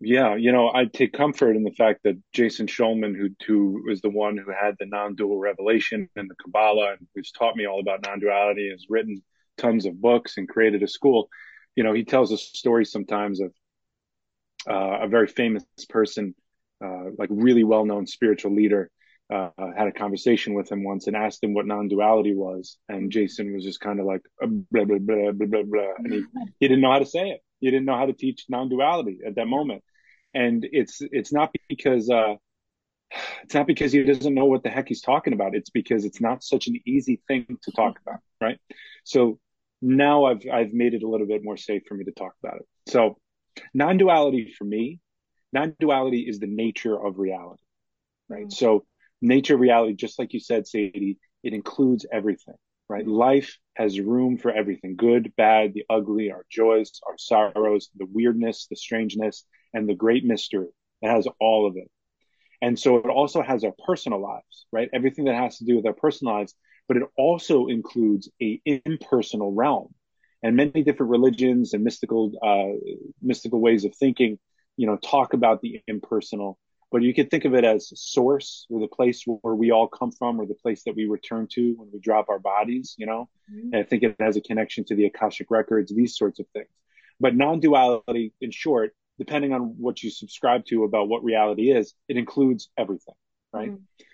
Yeah, you know, I take comfort in the fact that Jason Shulman, who was the one who had the non-dual revelation and the Kabbalah, and who's taught me all about non-duality, has written tons of books and created a school. You know, he tells a story sometimes of a very famous person, like really well-known spiritual leader, had a conversation with him once and asked him what non-duality was. And Jason was just kind of like, blah, blah, blah, blah, blah, blah. And he didn't know how to say it. He didn't know how to teach non-duality at that moment. And it's not because he doesn't know what the heck he's talking about. It's because it's not such an easy thing to talk about, right? So now I've made it a little bit more safe for me to talk about it. So non-duality for me, non-duality is the nature of reality, right? Mm-hmm. So nature of reality, just like you said, Sadie, it includes everything, right? Mm-hmm. Life has room for everything, good, bad, the ugly, our joys, our sorrows, the weirdness, the strangeness, and the great mystery. It has all of it. And so it also has our personal lives, right? Everything that has to do with our personal lives, but it also includes a impersonal realm, and many different religions and mystical ways of thinking, you know, talk about the impersonal, but you could think of it as source, or the place where we all come from, or the place that we return to when we drop our bodies, you know, and I think it has a connection to the Akashic records, these sorts of things. But non-duality, in short, depending on what you subscribe to about what reality is, it includes everything, right?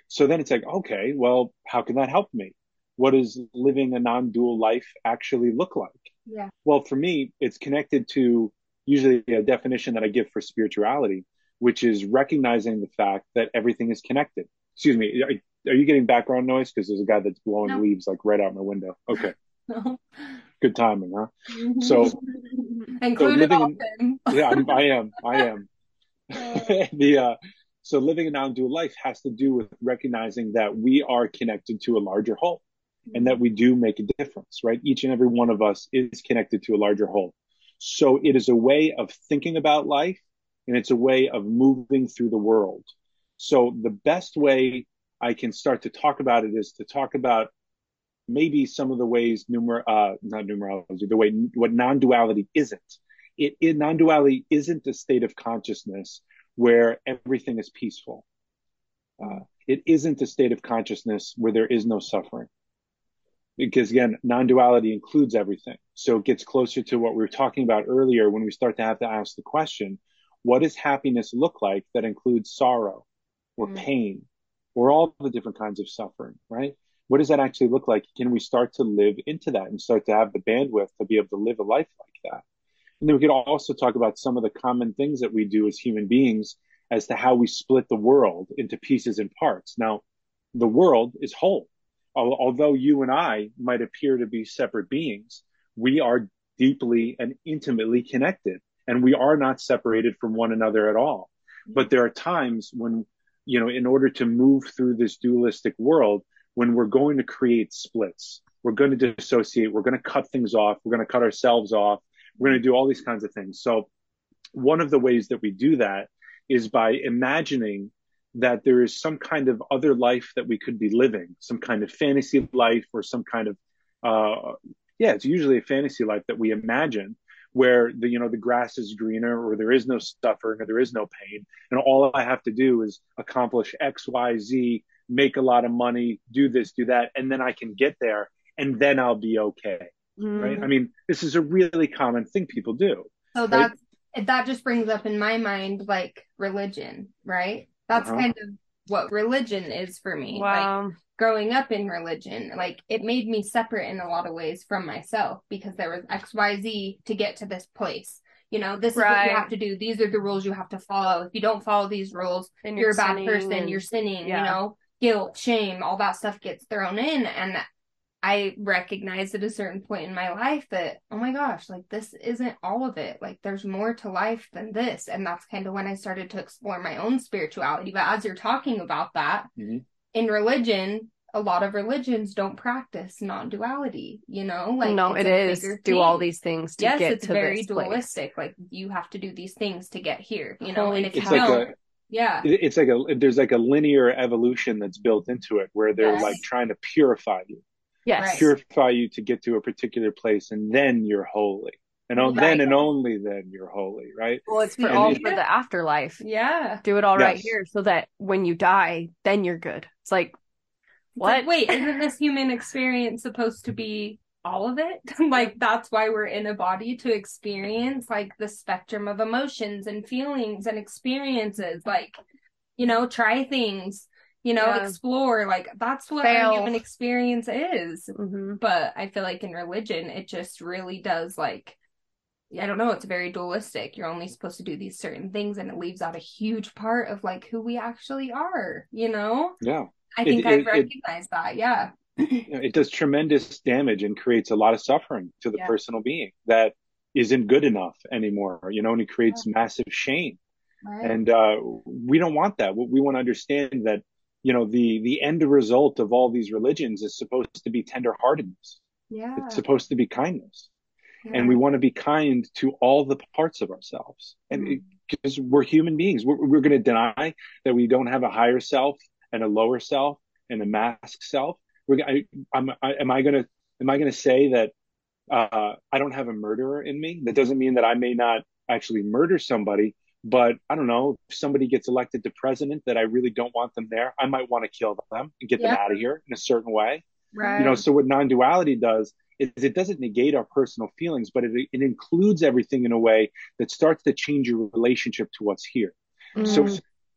So then it's like, okay, well, how can that help me? What does living a non-dual life actually look like? Yeah. Well, for me, it's connected to usually a definition that I give for spirituality, which is recognizing the fact that everything is connected. Excuse me, are you getting background noise? Because there's a guy that's blowing leaves like right out my window. Okay. No. Good timing, huh? So, I am. So living a non-dual life has to do with recognizing that we are connected to a larger whole and that we do make a difference, right? Each and every one of us is connected to a larger whole. So it is a way of thinking about life, and it's a way of moving through the world. So the best way I can start to talk about it is to talk about maybe some of the ways what non-duality isn't. Non-duality isn't a state of consciousness where everything is peaceful. It isn't a state of consciousness where there is no suffering. Because again, non-duality includes everything. So it gets closer to what we were talking about earlier when we start to have to ask the question, what does happiness look like that includes sorrow or pain or all the different kinds of suffering, right? What does that actually look like? Can we start to live into that and start to have the bandwidth to be able to live a life like that? And then we could also talk about some of the common things that we do as human beings as to how we split the world into pieces and parts. Now, the world is whole. Although you and I might appear to be separate beings, we are deeply and intimately connected, and we are not separated from one another at all. But there are times when, you know, in order to move through this dualistic world, when we're going to create splits, we're going to dissociate, we're going to cut things off, we're going to cut ourselves off, we're going to do all these kinds of things. So one of the ways that we do that is by imagining that there is some kind of other life that we could be living, some kind of fantasy life or some kind of, it's usually a fantasy life that we imagine where the grass is greener or there is no suffering or there is no pain. And all I have to do is accomplish X, Y, Z, make a lot of money, do this, do that, and then I can get there and then I'll be okay. Right? I mean, this is a really common thing people do. So that's, right? That just brings up in my mind, like religion, right? That's kind of what religion is for me. Wow. Like growing up in religion, like it made me separate in a lot of ways from myself because there was X, Y, Z to get to this place. You know, this is what you have to do. These are the rules you have to follow. If you don't follow these rules, and you're a bad person, you're sinning, you know, guilt, shame, all that stuff gets thrown in. And I recognized at a certain point in my life that, oh my gosh, like this isn't all of it. Like there's more to life than this. And that's kind of when I started to explore my own spirituality. But as you're talking about that, in religion, a lot of religions don't practice non-duality, you know? Like no, it is. Do all these things to get to this place. Yes, it's very dualistic. Like you have to do these things to get here, you know? And if you don't... Yeah. It's like there's like a linear evolution that's built into it where they're like trying to purify you. Yes. Purify you to get to a particular place, and then you're holy. And then and only then you're holy, right? Well, it's for the afterlife. Yeah. Do it all right here so that when you die, then you're good. It's like, what? It's like, wait, isn't this human experience supposed to be all of it? Like, that's why we're in a body, to experience like the spectrum of emotions and feelings and experiences. Like, you know, try things. You know, explore, like, that's what a human experience is. But I feel like in religion, it just really does, like, I don't know, it's very dualistic. You're only supposed to do these certain things, and it leaves out a huge part of, like, who we actually are, you know? Yeah. I think I've recognized that, It does tremendous damage and creates a lot of suffering to the personal being that isn't good enough anymore, you know, and it creates massive shame. Right. And we don't want that. We want to understand that, you know, the end result of all these religions is supposed to be tenderheartedness. Yeah. It's supposed to be kindness. Yeah. And we want to be kind to all the parts of ourselves. And because we're human beings, we're going to deny that we don't have a higher self and a lower self and a mask self. Am I going to say that I don't have a murderer in me? That doesn't mean that I may not actually murder somebody. But I don't know, if somebody gets elected to president that I really don't want them there, I might want to kill them and get them out of here in a certain way. Right. You know, so what non-duality does is it doesn't negate our personal feelings, but it includes everything in a way that starts to change your relationship to what's here. So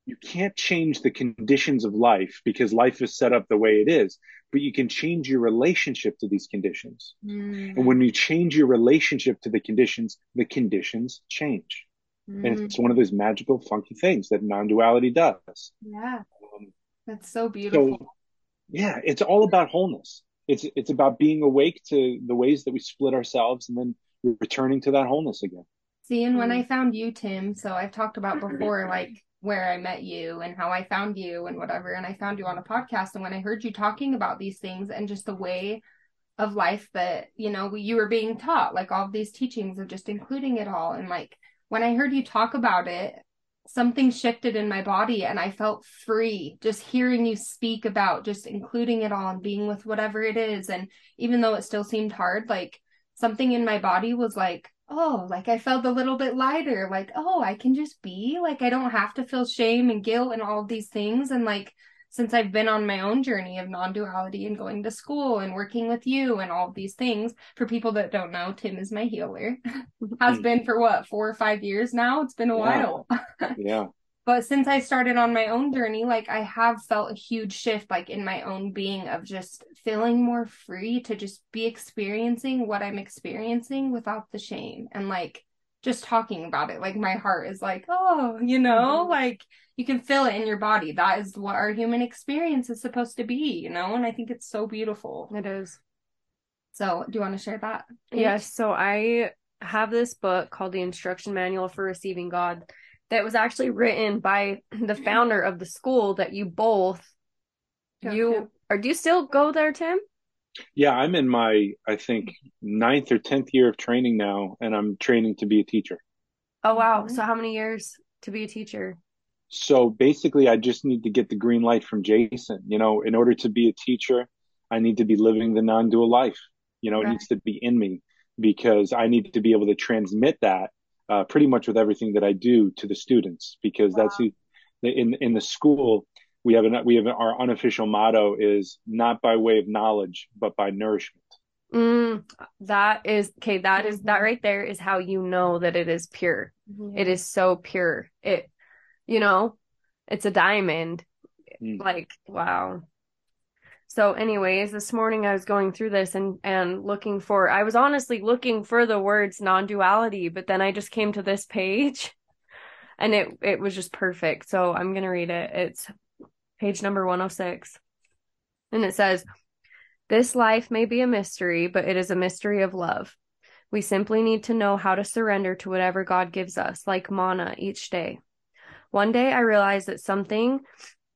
you can't change the conditions of life because life is set up the way it is, but you can change your relationship to these conditions. And when you change your relationship to the conditions change. Mm. And it's one of those magical, funky things that non-duality does. Yeah. That's so beautiful. So, yeah, it's all about wholeness. It's about being awake to the ways that we split ourselves and then returning to that wholeness again. See, and when I found you, Tim, so I've talked about before, like where I met you and how I found you and whatever, and I found you on a podcast. And when I heard you talking about these things and just the way of life that, you know, you were being taught, like all of these teachings of just including it all. And like, when I heard you talk about it, something shifted in my body and I felt free just hearing you speak about just including it all and being with whatever it is. And even though it still seemed hard, like something in my body was like, oh, like I felt a little bit lighter, like, oh, I can just be, like, I don't have to feel shame and guilt and all of these things. And like, since I've been on my own journey of non-duality and going to school and working with you and all of these things, for people that don't know, Tim is my healer. Has been for what, 4 or 5 years now? It's been a while. Yeah. But since I started on my own journey, like I have felt a huge shift, like in my own being, of just feeling more free to just be experiencing what I'm experiencing without the shame. And like, just talking about it, like my heart is like, oh, you know, like you can feel it in your body. That is what our human experience is supposed to be, you know? And I think it's so beautiful. It is. So do you want to share that? Yes. So I have this book called The Instruction Manual for Receiving God that was actually written by the founder of the school that you both, do you still go there, Tim? Yeah, I'm in my, I think, 9th or 10th year of training now, and I'm training to be a teacher. Oh, wow. So how many years to be a teacher? So basically, I just need to get the green light from Jason. You know, in order to be a teacher, I need to be living the non-dual life. You know, It needs to be in me because I need to be able to transmit that pretty much with everything that I do to the students, because that's in the school. We have our unofficial motto is not by way of knowledge, but by nourishment. That right there is how you know that it is pure. Mm-hmm. It is so pure. It, you know, it's a diamond. Mm. Like, wow. So anyways, this morning I was going through this and I was honestly looking for the words non-duality, but then I just came to this page and it was just perfect. So I'm going to read it. It's page number 106. And it says, "This life may be a mystery, but it is a mystery of love. We simply need to know how to surrender to whatever God gives us, like manna each day. One day I realized that something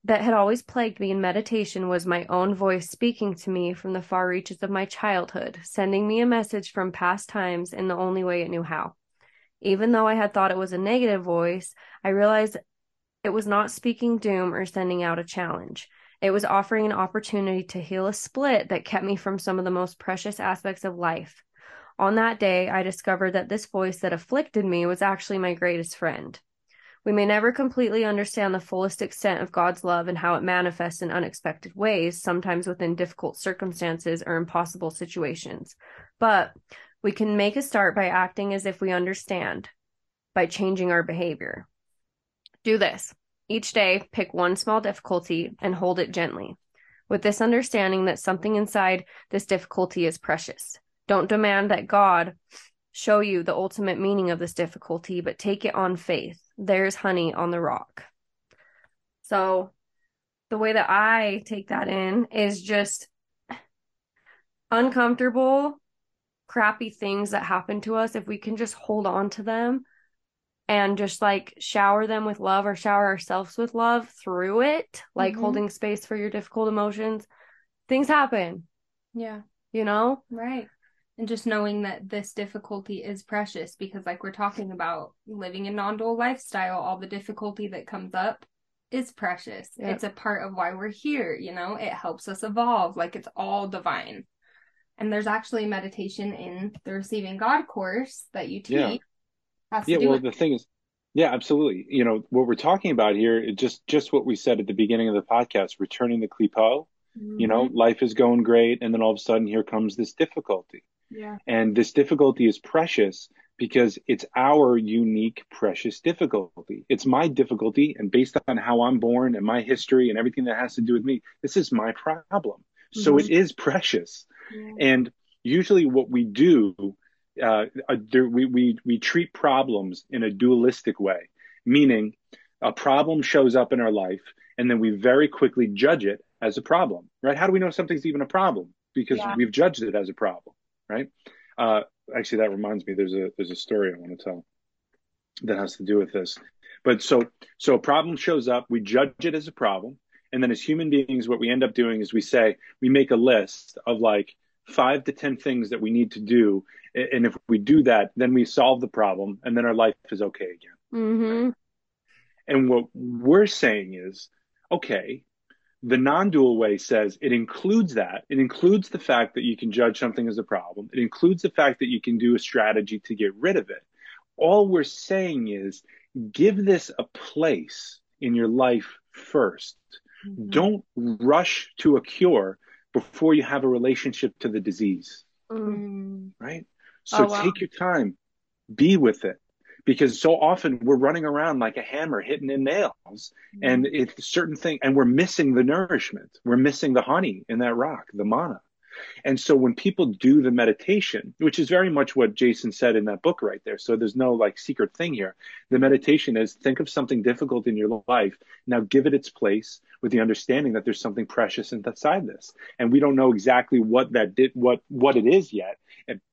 that had always plagued me in meditation was my own voice speaking to me from the far reaches of my childhood, sending me a message from past times in the only way it knew how. Even though I had thought it was a negative voice, I realized it was not speaking doom or sending out a challenge. It was offering an opportunity to heal a split that kept me from some of the most precious aspects of life. On that day, I discovered that this voice that afflicted me was actually my greatest friend. We may never completely understand the fullest extent of God's love and how it manifests in unexpected ways, sometimes within difficult circumstances or impossible situations. But we can make a start by acting as if we understand, by changing our behavior. Do this. Each day, pick one small difficulty and hold it gently, with this understanding that something inside this difficulty is precious. Don't demand that God show you the ultimate meaning of this difficulty, but take it on faith. There's honey on the rock." So the way that I take that in is just uncomfortable, crappy things that happen to us. If we can just hold on to them and just like shower them with love, or shower ourselves with love through it, like holding space for your difficult emotions, things happen. Yeah. You know? Right. And just knowing that this difficulty is precious, because like we're talking about living a non-dual lifestyle, all the difficulty that comes up is precious. Yep. It's a part of why we're here, you know? It helps us evolve. Like it's all divine. And there's actually meditation in the Receiving God course that you teach. Yeah. Yeah, well, the thing is, yeah, absolutely. You know, what we're talking about here is just what we said at the beginning of the podcast, returning the Klippo. Mm-hmm. You know, life is going great, and then all of a sudden here comes this difficulty. Yeah. And this difficulty is precious because it's our unique, precious difficulty. It's my difficulty, and based on how I'm born and my history and everything that has to do with me, this is my problem. Mm-hmm. So it is precious. Yeah. And usually what we do we treat problems in a dualistic way, meaning a problem shows up in our life and then we very quickly judge it as a problem, right? How do we know something's even a problem? Because we've judged it as a problem, right? Actually, that reminds me, there's a story I want to tell that has to do with this. But so a problem shows up, we judge it as a problem. And then as human beings, what we end up doing is we make a list of like 5 to 10 things that we need to do. And if we do that, then we solve the problem and then our life is okay again. Mm-hmm. And what we're saying is, okay, the non-dual way says it includes that. It includes the fact that you can judge something as a problem. It includes the fact that you can do a strategy to get rid of it. All we're saying is give this a place in your life first. Mm-hmm. Don't rush to a cure before you have a relationship to the disease, right? So take your time, be with it, because so often we're running around like a hammer hitting in nails, and it's a certain thing, and we're missing the nourishment, we're missing the honey in that rock, the mana. And so when people do the meditation, which is very much what Jason said in that book right there. So there's no like secret thing here. The meditation is think of something difficult in your life. Now give it its place with the understanding that there's something precious inside this. And we don't know exactly what that did, what it is yet,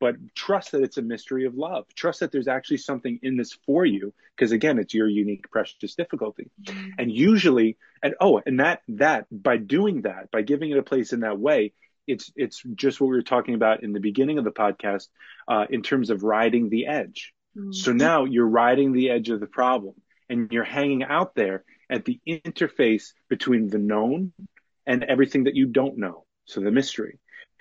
but trust that it's a mystery of love. Trust that there's actually something in this for you. Because again, it's your unique, precious difficulty. And usually, and by doing that, by giving it a place in that way, it's just what we were talking about in the beginning of the podcast in terms of riding the edge. Mm-hmm. So now you're riding the edge of the problem and you're hanging out there at the interface between the known and everything that you don't know. So the mystery.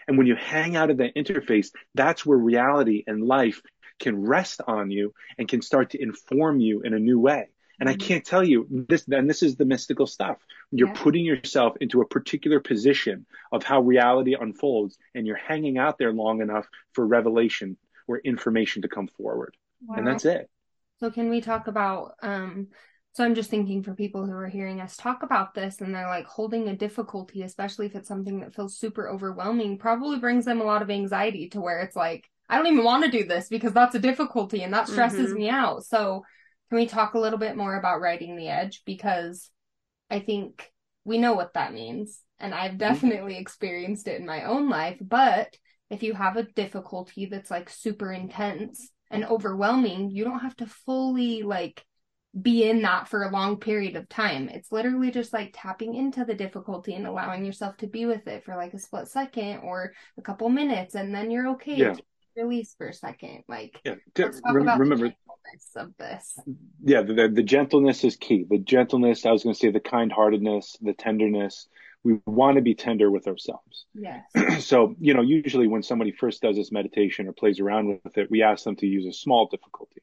And when you hang out at that interface, that's where reality and life can rest on you and can start to inform you in a new way. And I can't tell you this, and this is the mystical stuff. You're putting yourself into a particular position of how reality unfolds, and you're hanging out there long enough for revelation or information to come forward. Wow. And that's it. So can we talk about, so I'm just thinking for people who are hearing us talk about this and they're like holding a difficulty, especially if it's something that feels super overwhelming, probably brings them a lot of anxiety to where it's like, I don't even want to do this because that's a difficulty and that stresses me out. So can we talk a little bit more about riding the edge? Because I think we know what that means. And I've definitely experienced it in my own life. But if you have a difficulty that's like super intense and overwhelming, you don't have to fully like be in that for a long period of time. It's literally just like tapping into the difficulty and allowing yourself to be with it for like a split second or a couple minutes. And then you're okay. Yeah. Release for a second, like let's talk about remember the gentleness of this. The gentleness is key. The gentleness, I was going to say, the kind-heartedness, the tenderness. We want to be tender with ourselves. So usually when somebody first does this meditation or plays around with it, we ask them to use a small difficulty.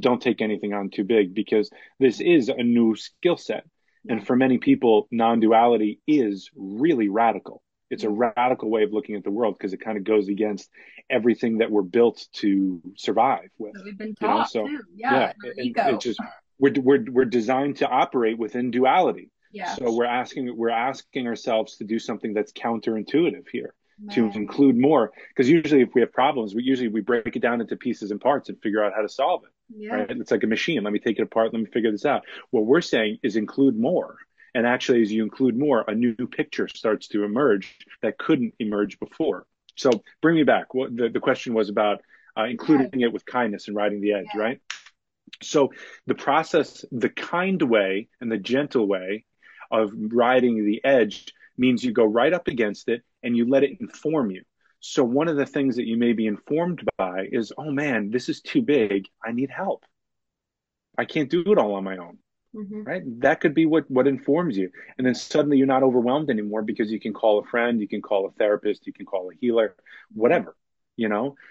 Don't take anything on too big, because this is a new skill set. And for many people, non-duality is really radical. It's a radical way of looking at the world, because it kind of goes against everything that we're built to survive with. We've been taught, we're designed to operate within duality. So we're asking ourselves to do something that's counterintuitive here, to include more. Because usually, if we have problems, we break it down into pieces and parts and figure out how to solve it. Right? It's like a machine. Let me take it apart. Let me figure this out. What we're saying is include more. And actually, as you include more, a new picture starts to emerge that couldn't emerge before. So bring me back. What the question was about including it with kindness and riding the edge, right? So the process, the kind way and the gentle way of riding the edge means you go right up against it and you let it inform you. So one of the things that you may be informed by is, oh man, this is too big. I need help. I can't do it all on my own. Right? That could be what informs you. And then suddenly you're not overwhelmed anymore, because you can call a friend, you can call a therapist, you can call a healer, whatever,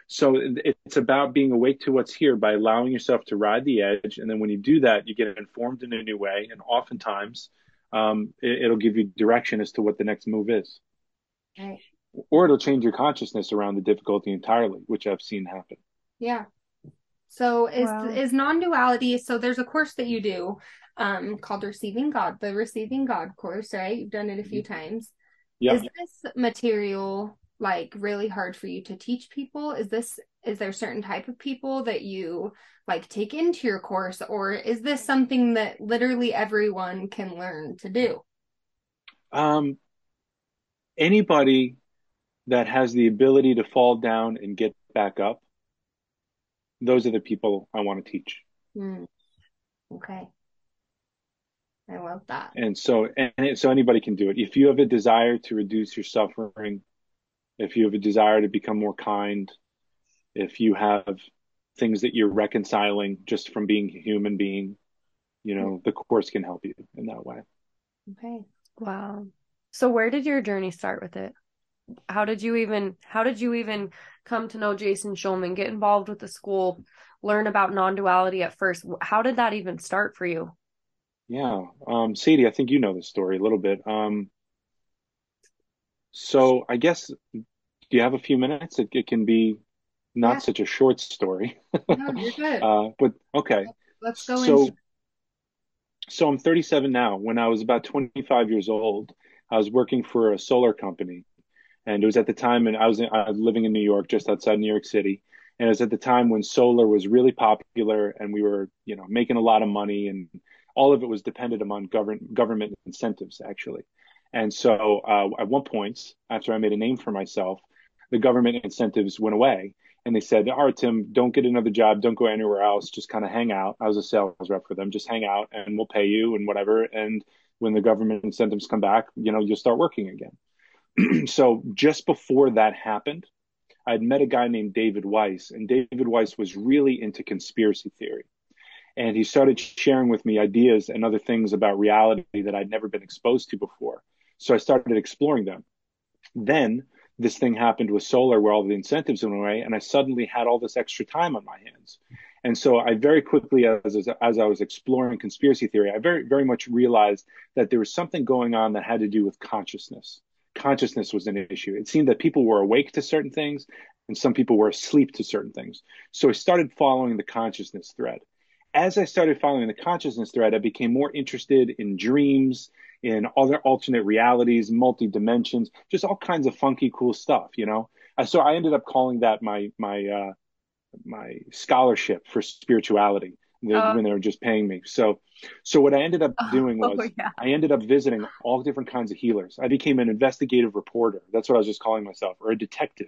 So it's about being awake to what's here by allowing yourself to ride the edge. And then when you do that, you get informed in a new way. And oftentimes it'll give you direction as to what the next move is. Right. Or it'll change your consciousness around the difficulty entirely, which I've seen happen. Yeah. So is non-duality, so there's a course that you do called Receiving God, the Receiving God course, right? You've done it a few times. Is this material like really hard for you to teach people? Is this Is there a certain type of people that you like take into your course, or is this something that literally everyone can learn to do? Anybody that has the ability to fall down and get back up, those are the people I want to teach. Mm. Okay. I love that. And so anybody can do it. If you have a desire to reduce your suffering, if you have a desire to become more kind, if you have things that you're reconciling just from being a human being, you know, the course can help you in that way. Okay. Wow. So where did your journey start with it? How did you even come to know Jason Shulman, get involved with the school, learn about non-duality at first? How did that even start for you? Yeah. Sadie, I think you know the story a little bit. So I guess, do you have a few minutes? It can be not such a short story. No, you're good. But okay. Let's go. So I'm 37 now. When I was about 25 years old, I was working for a solar company. And it was at the time, and I was living in New York, just outside New York City. And it was at the time when solar was really popular, and we were, you know, making a lot of money, and all of it was dependent upon government incentives, actually. And so at one point, after I made a name for myself, the government incentives went away. And they said, all right, Tim, don't get another job. Don't go anywhere else. Just kind of hang out. I was a sales rep for them. Just hang out and we'll pay you and whatever. And when the government incentives come back, you know, you'll start working again. So just before that happened, I had met a guy named David Weiss. And David Weiss was really into conspiracy theory. And he started sharing with me ideas and other things about reality that I'd never been exposed to before. So I started exploring them. Then this thing happened with solar where all the incentives went away, and I suddenly had all this extra time on my hands. And so I very quickly, as I was exploring conspiracy theory, I very, very much realized that there was something going on that had to do with consciousness. Consciousness was an issue. It seemed that people were awake to certain things, and some people were asleep to certain things. So I started following the consciousness thread. As I started following the consciousness thread, I became more interested in dreams, in other alternate realities, multi-dimensions, just all kinds of funky, cool stuff, you know? So I ended up calling that my scholarship for spirituality when they were just paying me. So what I ended up doing was I ended up visiting all different kinds of healers. I became an investigative reporter. That's what I was just calling myself, or a detective.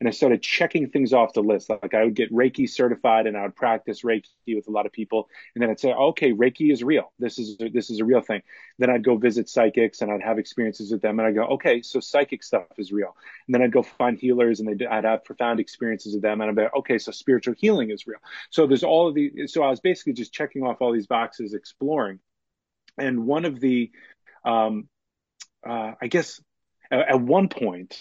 And I started checking things off the list. Like I would get Reiki certified and I would practice Reiki with a lot of people. And then I'd say, okay, Reiki is real. This is a real thing. Then I'd go visit psychics and I'd have experiences with them. And I'd go, okay, so psychic stuff is real. And then I'd go find healers and I'd have profound experiences with them. And I'd be like, okay, so spiritual healing is real. So there's all of these. So I was basically just checking off all these boxes, exploring. And one of the, I guess, at one point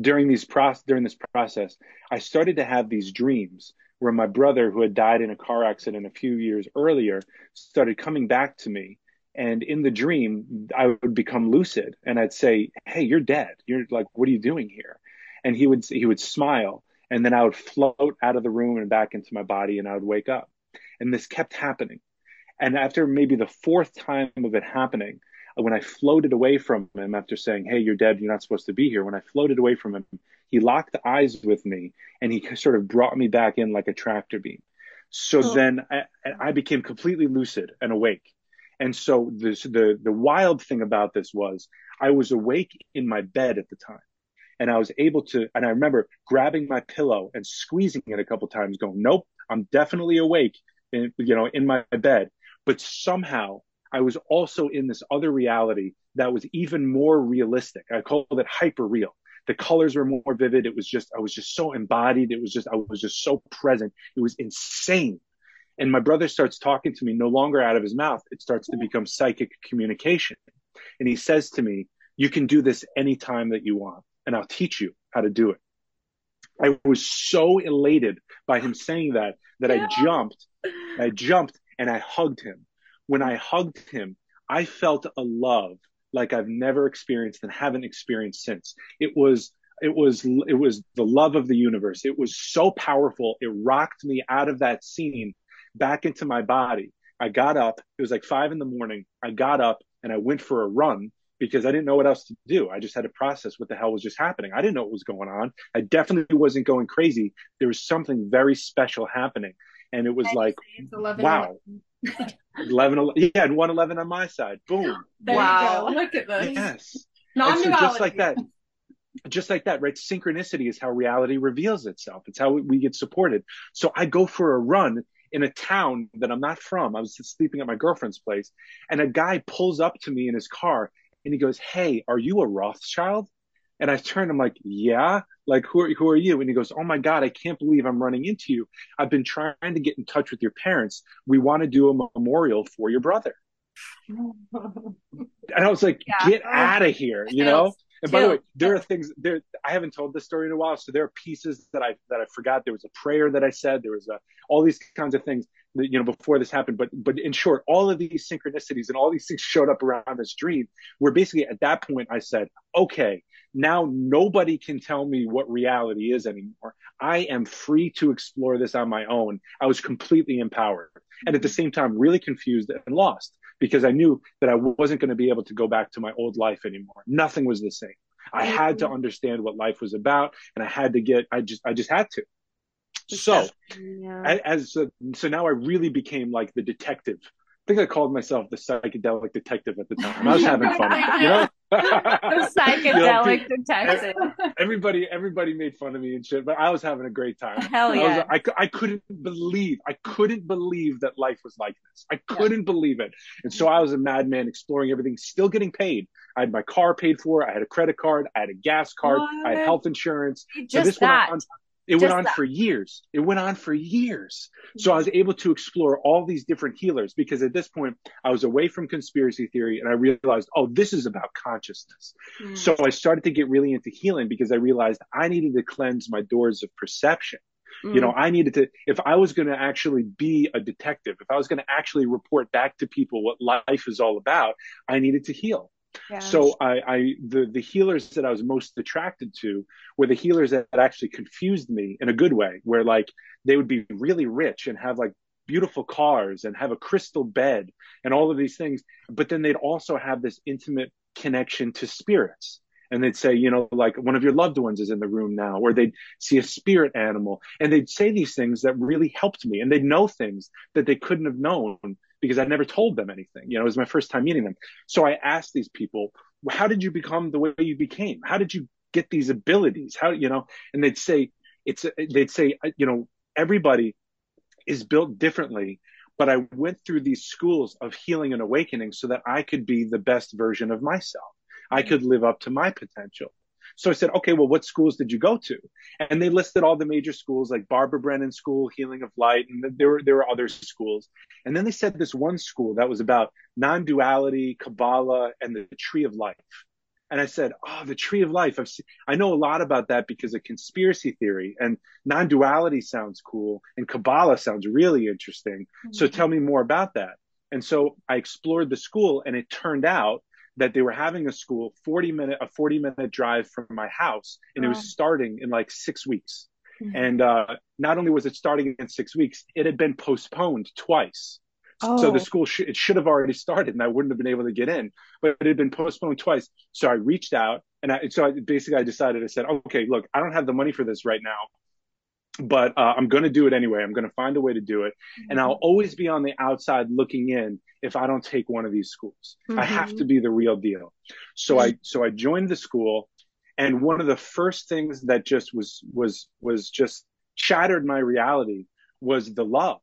during this process, I started to have these dreams where my brother, who had died in a car accident a few years earlier, started coming back to me. And in the dream, I would become lucid and I'd say, hey, you're dead. You're like, what are you doing here? And he would smile. And then I would float out of the room and back into my body and I would wake up. And this kept happening. And after maybe the fourth time of it happening, when I floated away from him after saying, hey, you're dead, you're not supposed to be here. When I floated away from him, he locked eyes with me and he sort of brought me back in like a tractor beam. So then I became completely lucid and awake. And so the wild thing about this was I was awake in my bed at the time. And I was able to, and I remember grabbing my pillow and squeezing it a couple times going, nope, I'm definitely awake, in my bed. But somehow I was also in this other reality that was even more realistic. I called it hyper real. The colors were more vivid. I was just so embodied. I was just so present. It was insane. And my brother starts talking to me no longer out of his mouth. It starts to become psychic communication. And he says to me, you can do this anytime that you want, and I'll teach you how to do it. I was so elated by him saying that I jumped and I hugged him. When I hugged him, I felt a love like I've never experienced and haven't experienced since. It was the love of the universe. It was so powerful. It rocked me out of that scene back into my body. I got up. It was like 5 in the morning. I got up and I went for a run because I didn't know what else to do. I just had to process what the hell was just happening. I didn't know what was going on. I definitely wasn't going crazy. There was something very special happening. And it was like, wow. 11, yeah, and 111 on my side. Boom. Wow. Look at this. Yes. Non-duality. So just like that, right? Synchronicity is how reality reveals itself. It's how we get supported. So I go for a run in a town that I'm not from. I was sleeping at my girlfriend's place, and a guy pulls up to me in his car and he goes, "Hey, are you a Rothschild?" And I turned, I'm like, "Yeah, like, who are you?" And he goes, "Oh my God, I can't believe I'm running into you. I've been trying to get in touch with your parents. We want to do a memorial for your brother." And I was like, yeah. Get out of here, you know? And by the way, there are things there. I haven't told this story in a while. So there are pieces that I forgot. There was a prayer that I said, there was all these kinds of things that, you know, before this happened, but in short, all of these synchronicities and all these things showed up around this dream where basically at that point I said, okay, now nobody can tell me what reality is anymore. I am free to explore this on my own. I was completely empowered. And at the same time, really confused and lost, because I knew that I wasn't going to be able to go back to my old life anymore. Nothing was the same. I had to understand what life was about, and I had to I just had to. So, yeah. So now I really became like the detective. I think I called myself the psychedelic detective at the time. I was having fun, you know. The psychedelic detective. Everybody made fun of me and shit, but I was having a great time. Hell yeah! I couldn't believe that life was like this. I couldn't believe it, and so I was a madman exploring everything, still getting paid. I had my car paid for. I had a credit card. I had a gas card. What? I had health insurance. It went on for years. So I was able to explore all these different healers, because at this point I was away from conspiracy theory and I realized, oh, this is about consciousness. So I started to get really into healing because I realized I needed to cleanse my doors of perception. You know, I needed to, if I was going to actually be a detective, if I was going to actually report back to people what life is all about, I needed to heal. Yes. So the healers that I was most attracted to were the healers that actually confused me in a good way, where like they would be really rich and have like beautiful cars and have a crystal bed and all of these things. But then they'd also have this intimate connection to spirits. And they'd say, you know, like one of your loved ones is in the room now, or they'd see a spirit animal. And they'd say these things that really helped me. And they'd know things that they couldn't have known because I never told them anything. You know, it was my first time meeting them. So I asked these people, well, how did you become the way you became? How did you get these abilities? How, you know, and they'd say, you know, everybody is built differently. But I went through these schools of healing and awakening so that I could be the best version of myself. I could live up to my potential. So I said, okay, well, what schools did you go to? And they listed all the major schools like Barbara Brennan School, Healing of Light, and there were other schools. And then they said this one school that was about non-duality, Kabbalah, and the Tree of Life. And I said, oh, the Tree of Life. I know a lot about that because of conspiracy theory, and non-duality sounds cool, and Kabbalah sounds really interesting. Mm-hmm. So tell me more about that. And so I explored the school, and it turned out that they were having a school 40-minute drive from my house, and it was starting in like 6 weeks. Mm-hmm. And not only was it starting in 6 weeks, it had been postponed twice. Oh. So the school it should have already started, and I wouldn't have been able to get in, but it had been postponed twice. So I reached out, and I decided. I said, okay, look, I don't have the money for this right now, but I'm going to do it anyway. I'm going to find a way to do it. Mm-hmm. And I'll always be on the outside looking in if I don't take one of these schools. Mm-hmm. I have to be the real deal. So I joined the school. And one of the first things that just was just shattered my reality was the love,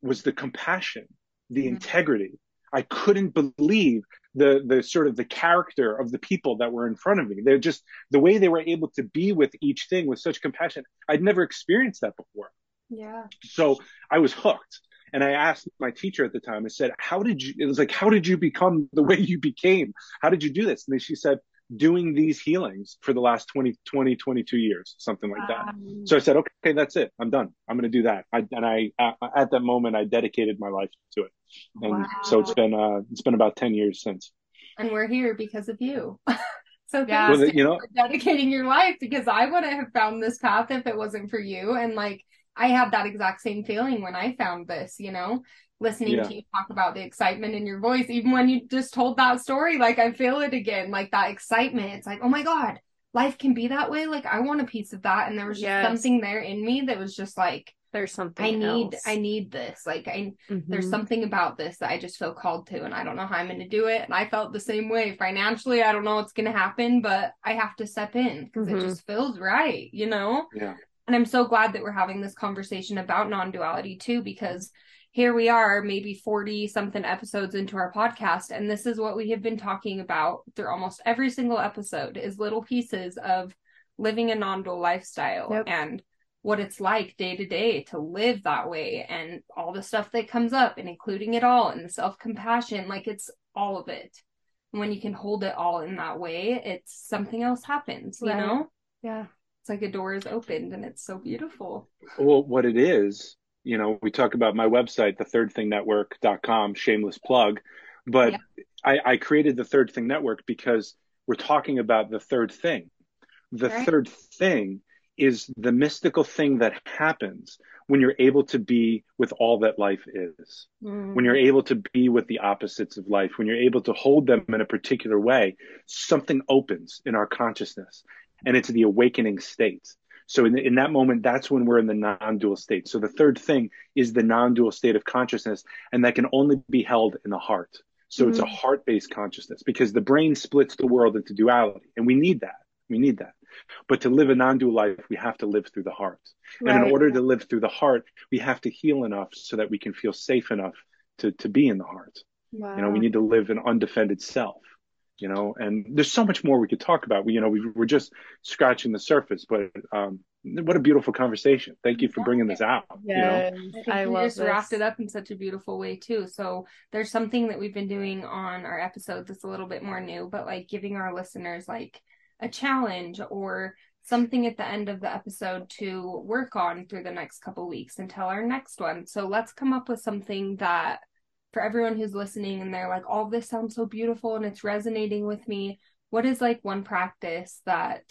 was the compassion, the integrity. I couldn't believe the sort of the character of the people that were in front of me. They're just the way they were able to be with each thing with such compassion. I'd never experienced that before. Yeah. So I was hooked, and I asked my teacher at the time. I said, how did you become the way you became? How did you do this? And then she said, doing these healings for the last 22 years, something like that. So I said, okay, that's it. I'm done. I'm going to do that. At that moment, I dedicated my life to it. And so it's been about 10 years since. And we're here because of you. So yeah, you know, dedicating your life, because I wouldn't have found this path if it wasn't for you. And like, I had that exact same feeling when I found this, you know, listening to you talk about the excitement in your voice, even when you just told that story, like I feel it again, like that excitement. It's like, oh my God, life can be that way. Like I want a piece of that. And there was just something there in me that was just like, there's something I need this. Like there's something about this that I just feel called to, and I don't know how I'm going to do it. And I felt the same way financially. I don't know what's going to happen, but I have to step in because it just feels right, you know? Yeah. And I'm so glad that we're having this conversation about non-duality too, because here we are, maybe 40 something episodes into our podcast, and this is what we have been talking about through almost every single episode, is little pieces of living a non-dual lifestyle and what it's like day to day to live that way, and all the stuff that comes up, and including it all, and the self-compassion, like it's all of it. And when you can hold it all in that way, it's something else happens, you know? Yeah. It's like a door is opened, and it's so beautiful. Well, what it is, you know, we talk about my website, thethirdthingnetwork.com, shameless plug, but I created the Third Thing Network because we're talking about the third thing. The third thing is the mystical thing that happens when you're able to be with all that life is, when you're able to be with the opposites of life, when you're able to hold them in a particular way, something opens in our consciousness. And it's the awakening state. So in that moment, that's when we're in the non-dual state. So the third thing is the non-dual state of consciousness, and that can only be held in the heart. So it's a heart-based consciousness, because the brain splits the world into duality, and we need that. We need that. But to live a non-dual life, we have to live through the heart. Right. And in order to live through the heart, we have to heal enough so that we can feel safe enough to be in the heart. Wow. You know, we need to live an undefended self. You know, and there's so much more we could talk about. We, you know, we're just scratching the surface, but what a beautiful conversation. Thank you for bringing this out. Yes. You know? I love this. You just wrapped it up in such a beautiful way too. So there's something that we've been doing on our episodes that's a little bit more new, but like giving our listeners like a challenge or something at the end of the episode to work on through the next couple of weeks until our next one. So let's come up with something that, for everyone who's listening and they're like, all this sounds so beautiful and it's resonating with me, what is like one practice that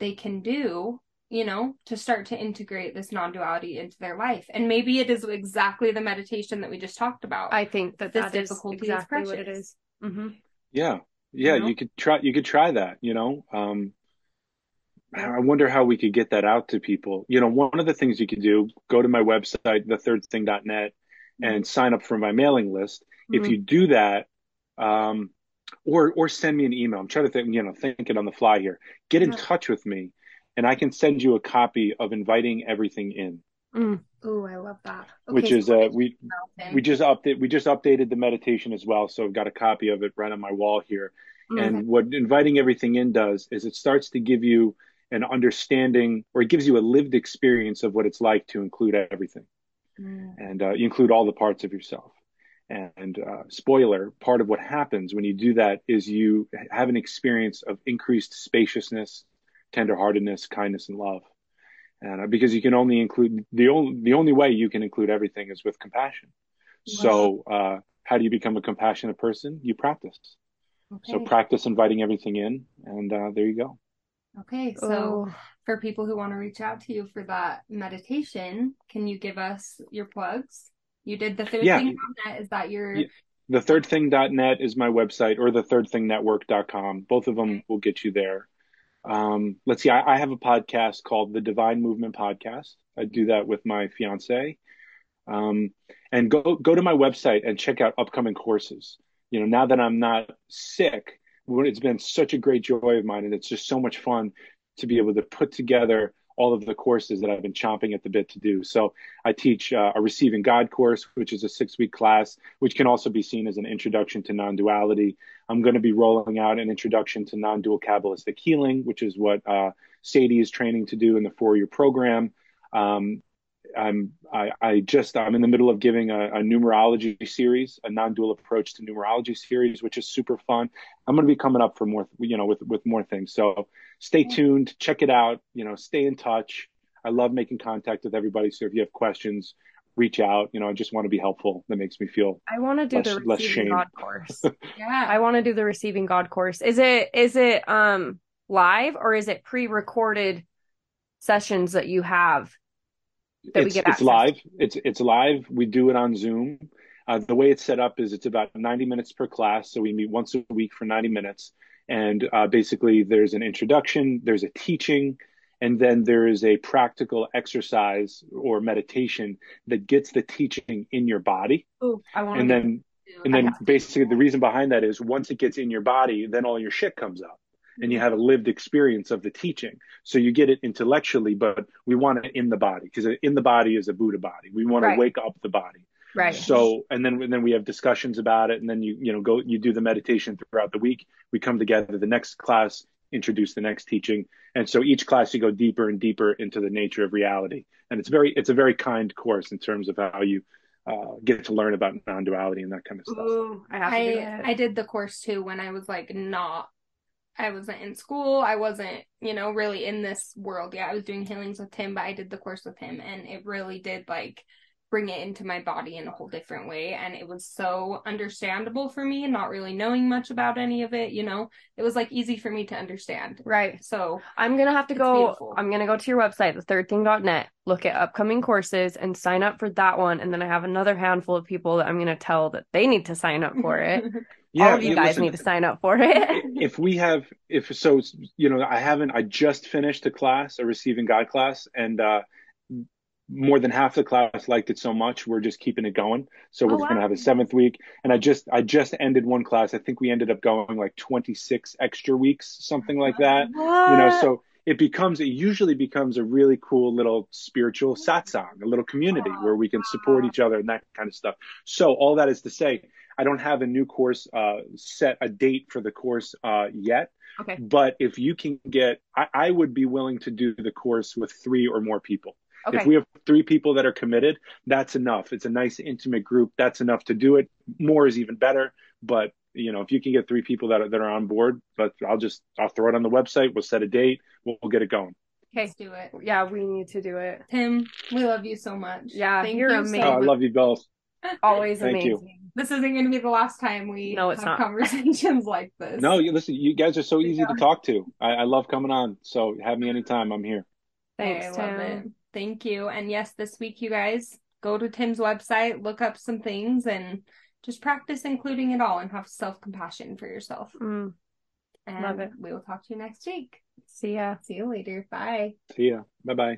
they can do, you know, to start to integrate this non-duality into their life? And maybe it is exactly the meditation that we just talked about. I think that is exactly what it is. Mm-hmm. Yeah. Yeah. You know? You could try that, you know, I wonder how we could get that out to people. You know, one of the things you could do, go to my website, thethirdthing.net, and sign up for my mailing list. If you do that, or send me an email. I'm trying to think, you know, thinking on the fly here. Get in touch with me, and I can send you a copy of Inviting Everything In. Oh, I love that. Okay, which is we just updated the meditation as well, so I've got a copy of it right on my wall here. And what Inviting Everything In does is it starts to give you an understanding, or it gives you a lived experience of what it's like to include everything. And you include all the parts of yourself. And spoiler, part of what happens when you do that is you have an experience of increased spaciousness, tenderheartedness, kindness, and love. And because you can only include, the only way you can include everything is with compassion. Yes. So how do you become a compassionate person? You practice. Okay. So practice inviting everything in, and there you go. Okay, so for people who want to reach out to you for that meditation, can you give us your plugs? You did the third thing.net. Is that your the third thing.net is my website, or the thirdthingnetwork.com. Both of them will get you there. Let's see, I have a podcast called The Divine Movement Podcast. I do that with my fiance. And go to my website and check out upcoming courses. You know, now that I'm not sick, it's been such a great joy of mine, and it's just so much fun to be able to put together all of the courses that I've been chomping at the bit to do. So I teach a Receiving God course, which is a 6-week class, which can also be seen as an introduction to non-duality. I'm going to be rolling out an introduction to non-dual Kabbalistic healing, which is what Sadie is training to do in the 4-year program. I'm in the middle of giving a numerology series, a non-dual approach to numerology series, which is super fun. I'm going to be coming up for more, you know, with more things. So stay tuned, check it out, you know, stay in touch. I love making contact with everybody. So if you have questions, reach out. You know, I just want to be helpful. That makes me feel I want to do less, the Receiving God course. Yeah, I want to do the Receiving God course. Is it live, or is it pre-recorded sessions that you have? It's live. It's live. We do it on Zoom, The way it's set up is it's about 90 minutes per class. So we meet once a week for 90 minutes. And basically there's an introduction, there's a teaching, and then there is a practical exercise or meditation that gets the teaching in your body. Ooh, I want to and then basically the reason behind that is once it gets in your body, then all your shit comes up and you have a lived experience of the teaching. So you get it intellectually, but we want it in the body because in the body is a Buddha body. We want to wake up the body. Right. So, and then we have discussions about it. And then you do the meditation throughout the week. We come together, the next class, introduce the next teaching. And so each class you go deeper and deeper into the nature of reality. And it's a very kind course in terms of how you get to learn about non-duality and that kind of stuff. Ooh, I did the course too when I was like, I wasn't in school. I wasn't, really in this world. Yeah. I was doing healings with Tim, but I did the course with him and it really did bring it into my body in a whole different way. And it was so understandable for me, not really knowing much about any of it, it was easy for me to understand. Right. So I'm going to have to go to your website, thethirdthing.net, look at upcoming courses and sign up for that one. And then I have another handful of people that I'm going to tell that they need to sign up for it. All of you guys need to sign up for it. I just finished a class, a Receiving God class. And, more than half the class liked it so much, we're just keeping it going. So we're going to have a 7th week. And I just ended one class. I think we ended up going 26 extra weeks, something like that. What? So it usually becomes a really cool little spiritual satsang, a little community where we can support each other and that kind of stuff. So all that is to say, I don't have a new course, set a date for the course yet. Okay. But if you can get, I would be willing to do the course with 3 or more people. Okay. If we have 3 people that are committed, that's enough. It's a nice intimate group. That's enough to do it. More is even better. But, if you can get 3 people that are on board, but I'll throw it on the website. We'll set a date. We'll get it going. Okay. Let's do it. Yeah, we need to do it. Tim, we love you so much. Yeah. You're amazing. I love you both. Always amazing. You. This isn't going to be the last time we have conversations like this. No, listen, you guys are so easy to talk to. I love coming on. So have me anytime. I'm here. Thanks, Tim. I love it. Thank you. And yes, this week, you guys, go to Tim's website, look up some things, and just practice including it all and have self-compassion for yourself. Mm. And love it. We will talk to you next week. See ya. See you later. Bye. See ya. Bye-bye.